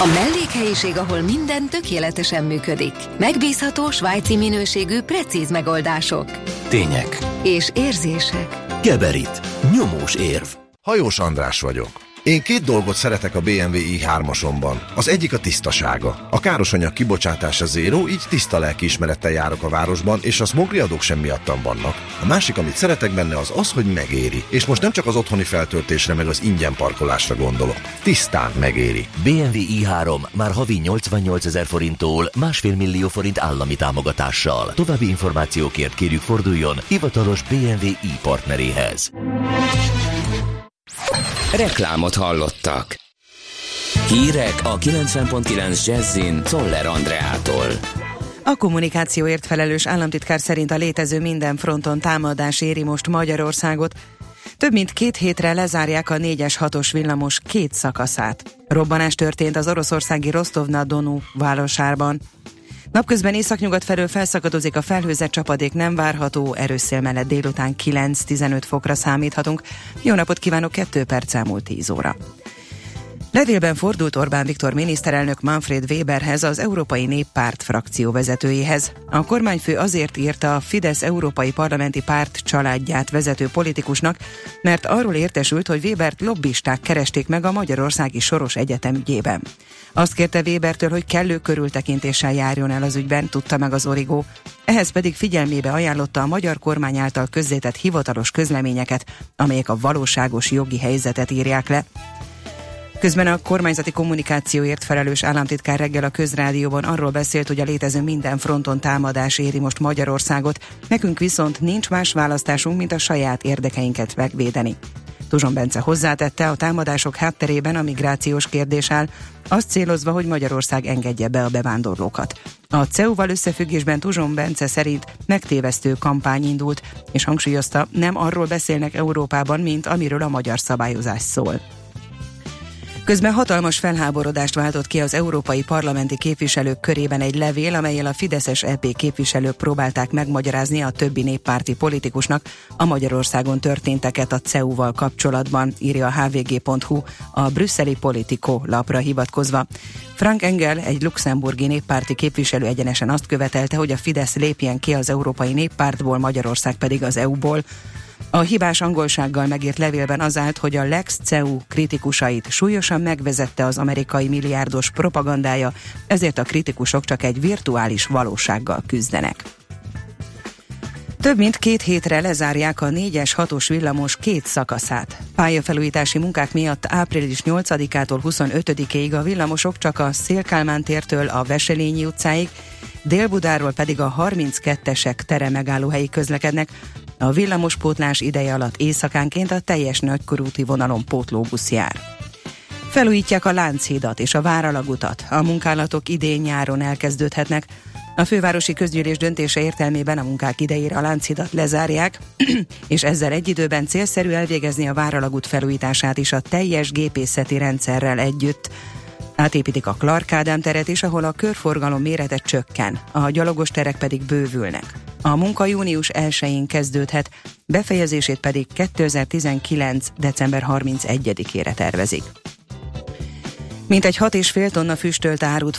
A mellékhelyiség, ahol minden tökéletesen működik. Megbízható, svájci minőségű, precíz megoldások. Tények. És érzések. Geberit. Nyomós érv. Hajós András vagyok. Én két dolgot szeretek a BMW i3-asomban. Az egyik a tisztasága. A károsanyag kibocsátása zéró, így tiszta lelkiismerettel járok a városban, és a smogriadók sem miattam vannak. A másik, amit szeretek benne, az az, hogy megéri. És most nem csak az otthoni feltöltésre, meg az ingyen parkolásra gondolok. Tisztán megéri. BMW i3 már havi 88 000 forinttól 1,5 millió forint állami támogatással. További információkért kérjük, forduljon hivatalos BMW i partneréhez. Reklámot hallottak. Hírek a 90.9 Jazzin Zoller Andreától. A kommunikációért felelős államtitkár szerint a létező minden fronton támadás éri most Magyarországot. Több mint 2 hétre lezárják a 4-es 6-os villamos 2 szakaszát. Robbanás történt az oroszországi Rostov-na-Donu városában. Napközben északnyugat felől felszakadozik a felhőzet, csapadék nem várható, erőszél mellett délután 9-15 fokra számíthatunk. Jó napot kívánok, 2 perc elmúlt 10 óra. Levélben fordult Orbán Viktor miniszterelnök Manfred Weberhez, az Európai Néppárt frakció vezetőjéhez. A kormányfő azért írta a Fidesz Európai Parlamenti Párt családját vezető politikusnak, mert arról értesült, hogy Webert lobbisták keresték meg a Magyarországi Soros Egyetem ügyében. Azt kérte Webertől, hogy kellő körültekintéssel járjon el az ügyben, tudta meg az Origó. Ehhez pedig figyelmébe ajánlotta a magyar kormány által közzétett hivatalos közleményeket, amelyek a valóságos jogi helyzetet írják le. Közben a kormányzati kommunikációért felelős államtitkár reggel a Közrádióban arról beszélt, hogy a létező minden fronton támadás éri most Magyarországot, nekünk viszont nincs más választásunk, mint a saját érdekeinket megvédeni. Tuzson Bence hozzátette, a támadások hátterében a migrációs kérdés áll, azt célozva, hogy Magyarország engedje be a bevándorlókat. A CEU-val összefüggésben Tuzson Bence szerint megtévesztő kampány indult, és hangsúlyozta, nem arról beszélnek Európában, mint amiről a magyar szabályozás szól. Közben hatalmas felháborodást váltott ki az európai parlamenti képviselők körében egy levél, amellyel a fideszes EP képviselők próbálták megmagyarázni a többi néppárti politikusnak a Magyarországon történteket a CEU-val kapcsolatban, írja a hvg.hu a brüsszeli Politico lapra hivatkozva. Frank Engel, egy luxemburgi néppárti képviselő egyenesen azt követelte, hogy a Fidesz lépjen ki az Európai Néppártból, Magyarország pedig az EU-ból. A hibás angolsággal megírt levélben az állt, hogy a Lex-CEU kritikusait súlyosan megvezette az amerikai milliárdos propagandája, ezért a kritikusok csak egy virtuális valósággal küzdenek. Több mint 2 hétre lezárják a 4-es 6-os villamos 2 szakaszát. Pályafelújítási munkák miatt április 8-ától 25-ig a villamosok csak a Széll-Kálmán tértől a Veselényi utcáig, Dél-Budáról pedig a 32-esek tere megállóhelyi közlekednek. A villamospótlás ideje alatt éjszakánként a teljes nagykorúti vonalon pótlóbusz jár. Felújítják a Lánchidat és a Vára-Lagutat. A munkálatok idén-nyáron elkezdődhetnek. A fővárosi közgyűlés döntése értelmében a munkák idejére a Lánchidat lezárják, és ezzel egy időben célszerű elvégezni a Vára-Lagut felújítását is a teljes gépészeti rendszerrel együtt. Átépítik a Clark Ádám teret is, ahol a körforgalom mérete csökken, a gyalogos terek pedig bővülnek. A munka június 1-én kezdődhet, befejezését pedig 2019. december 31-ére tervezik. Mintegy 6,5 tonna füstölt árut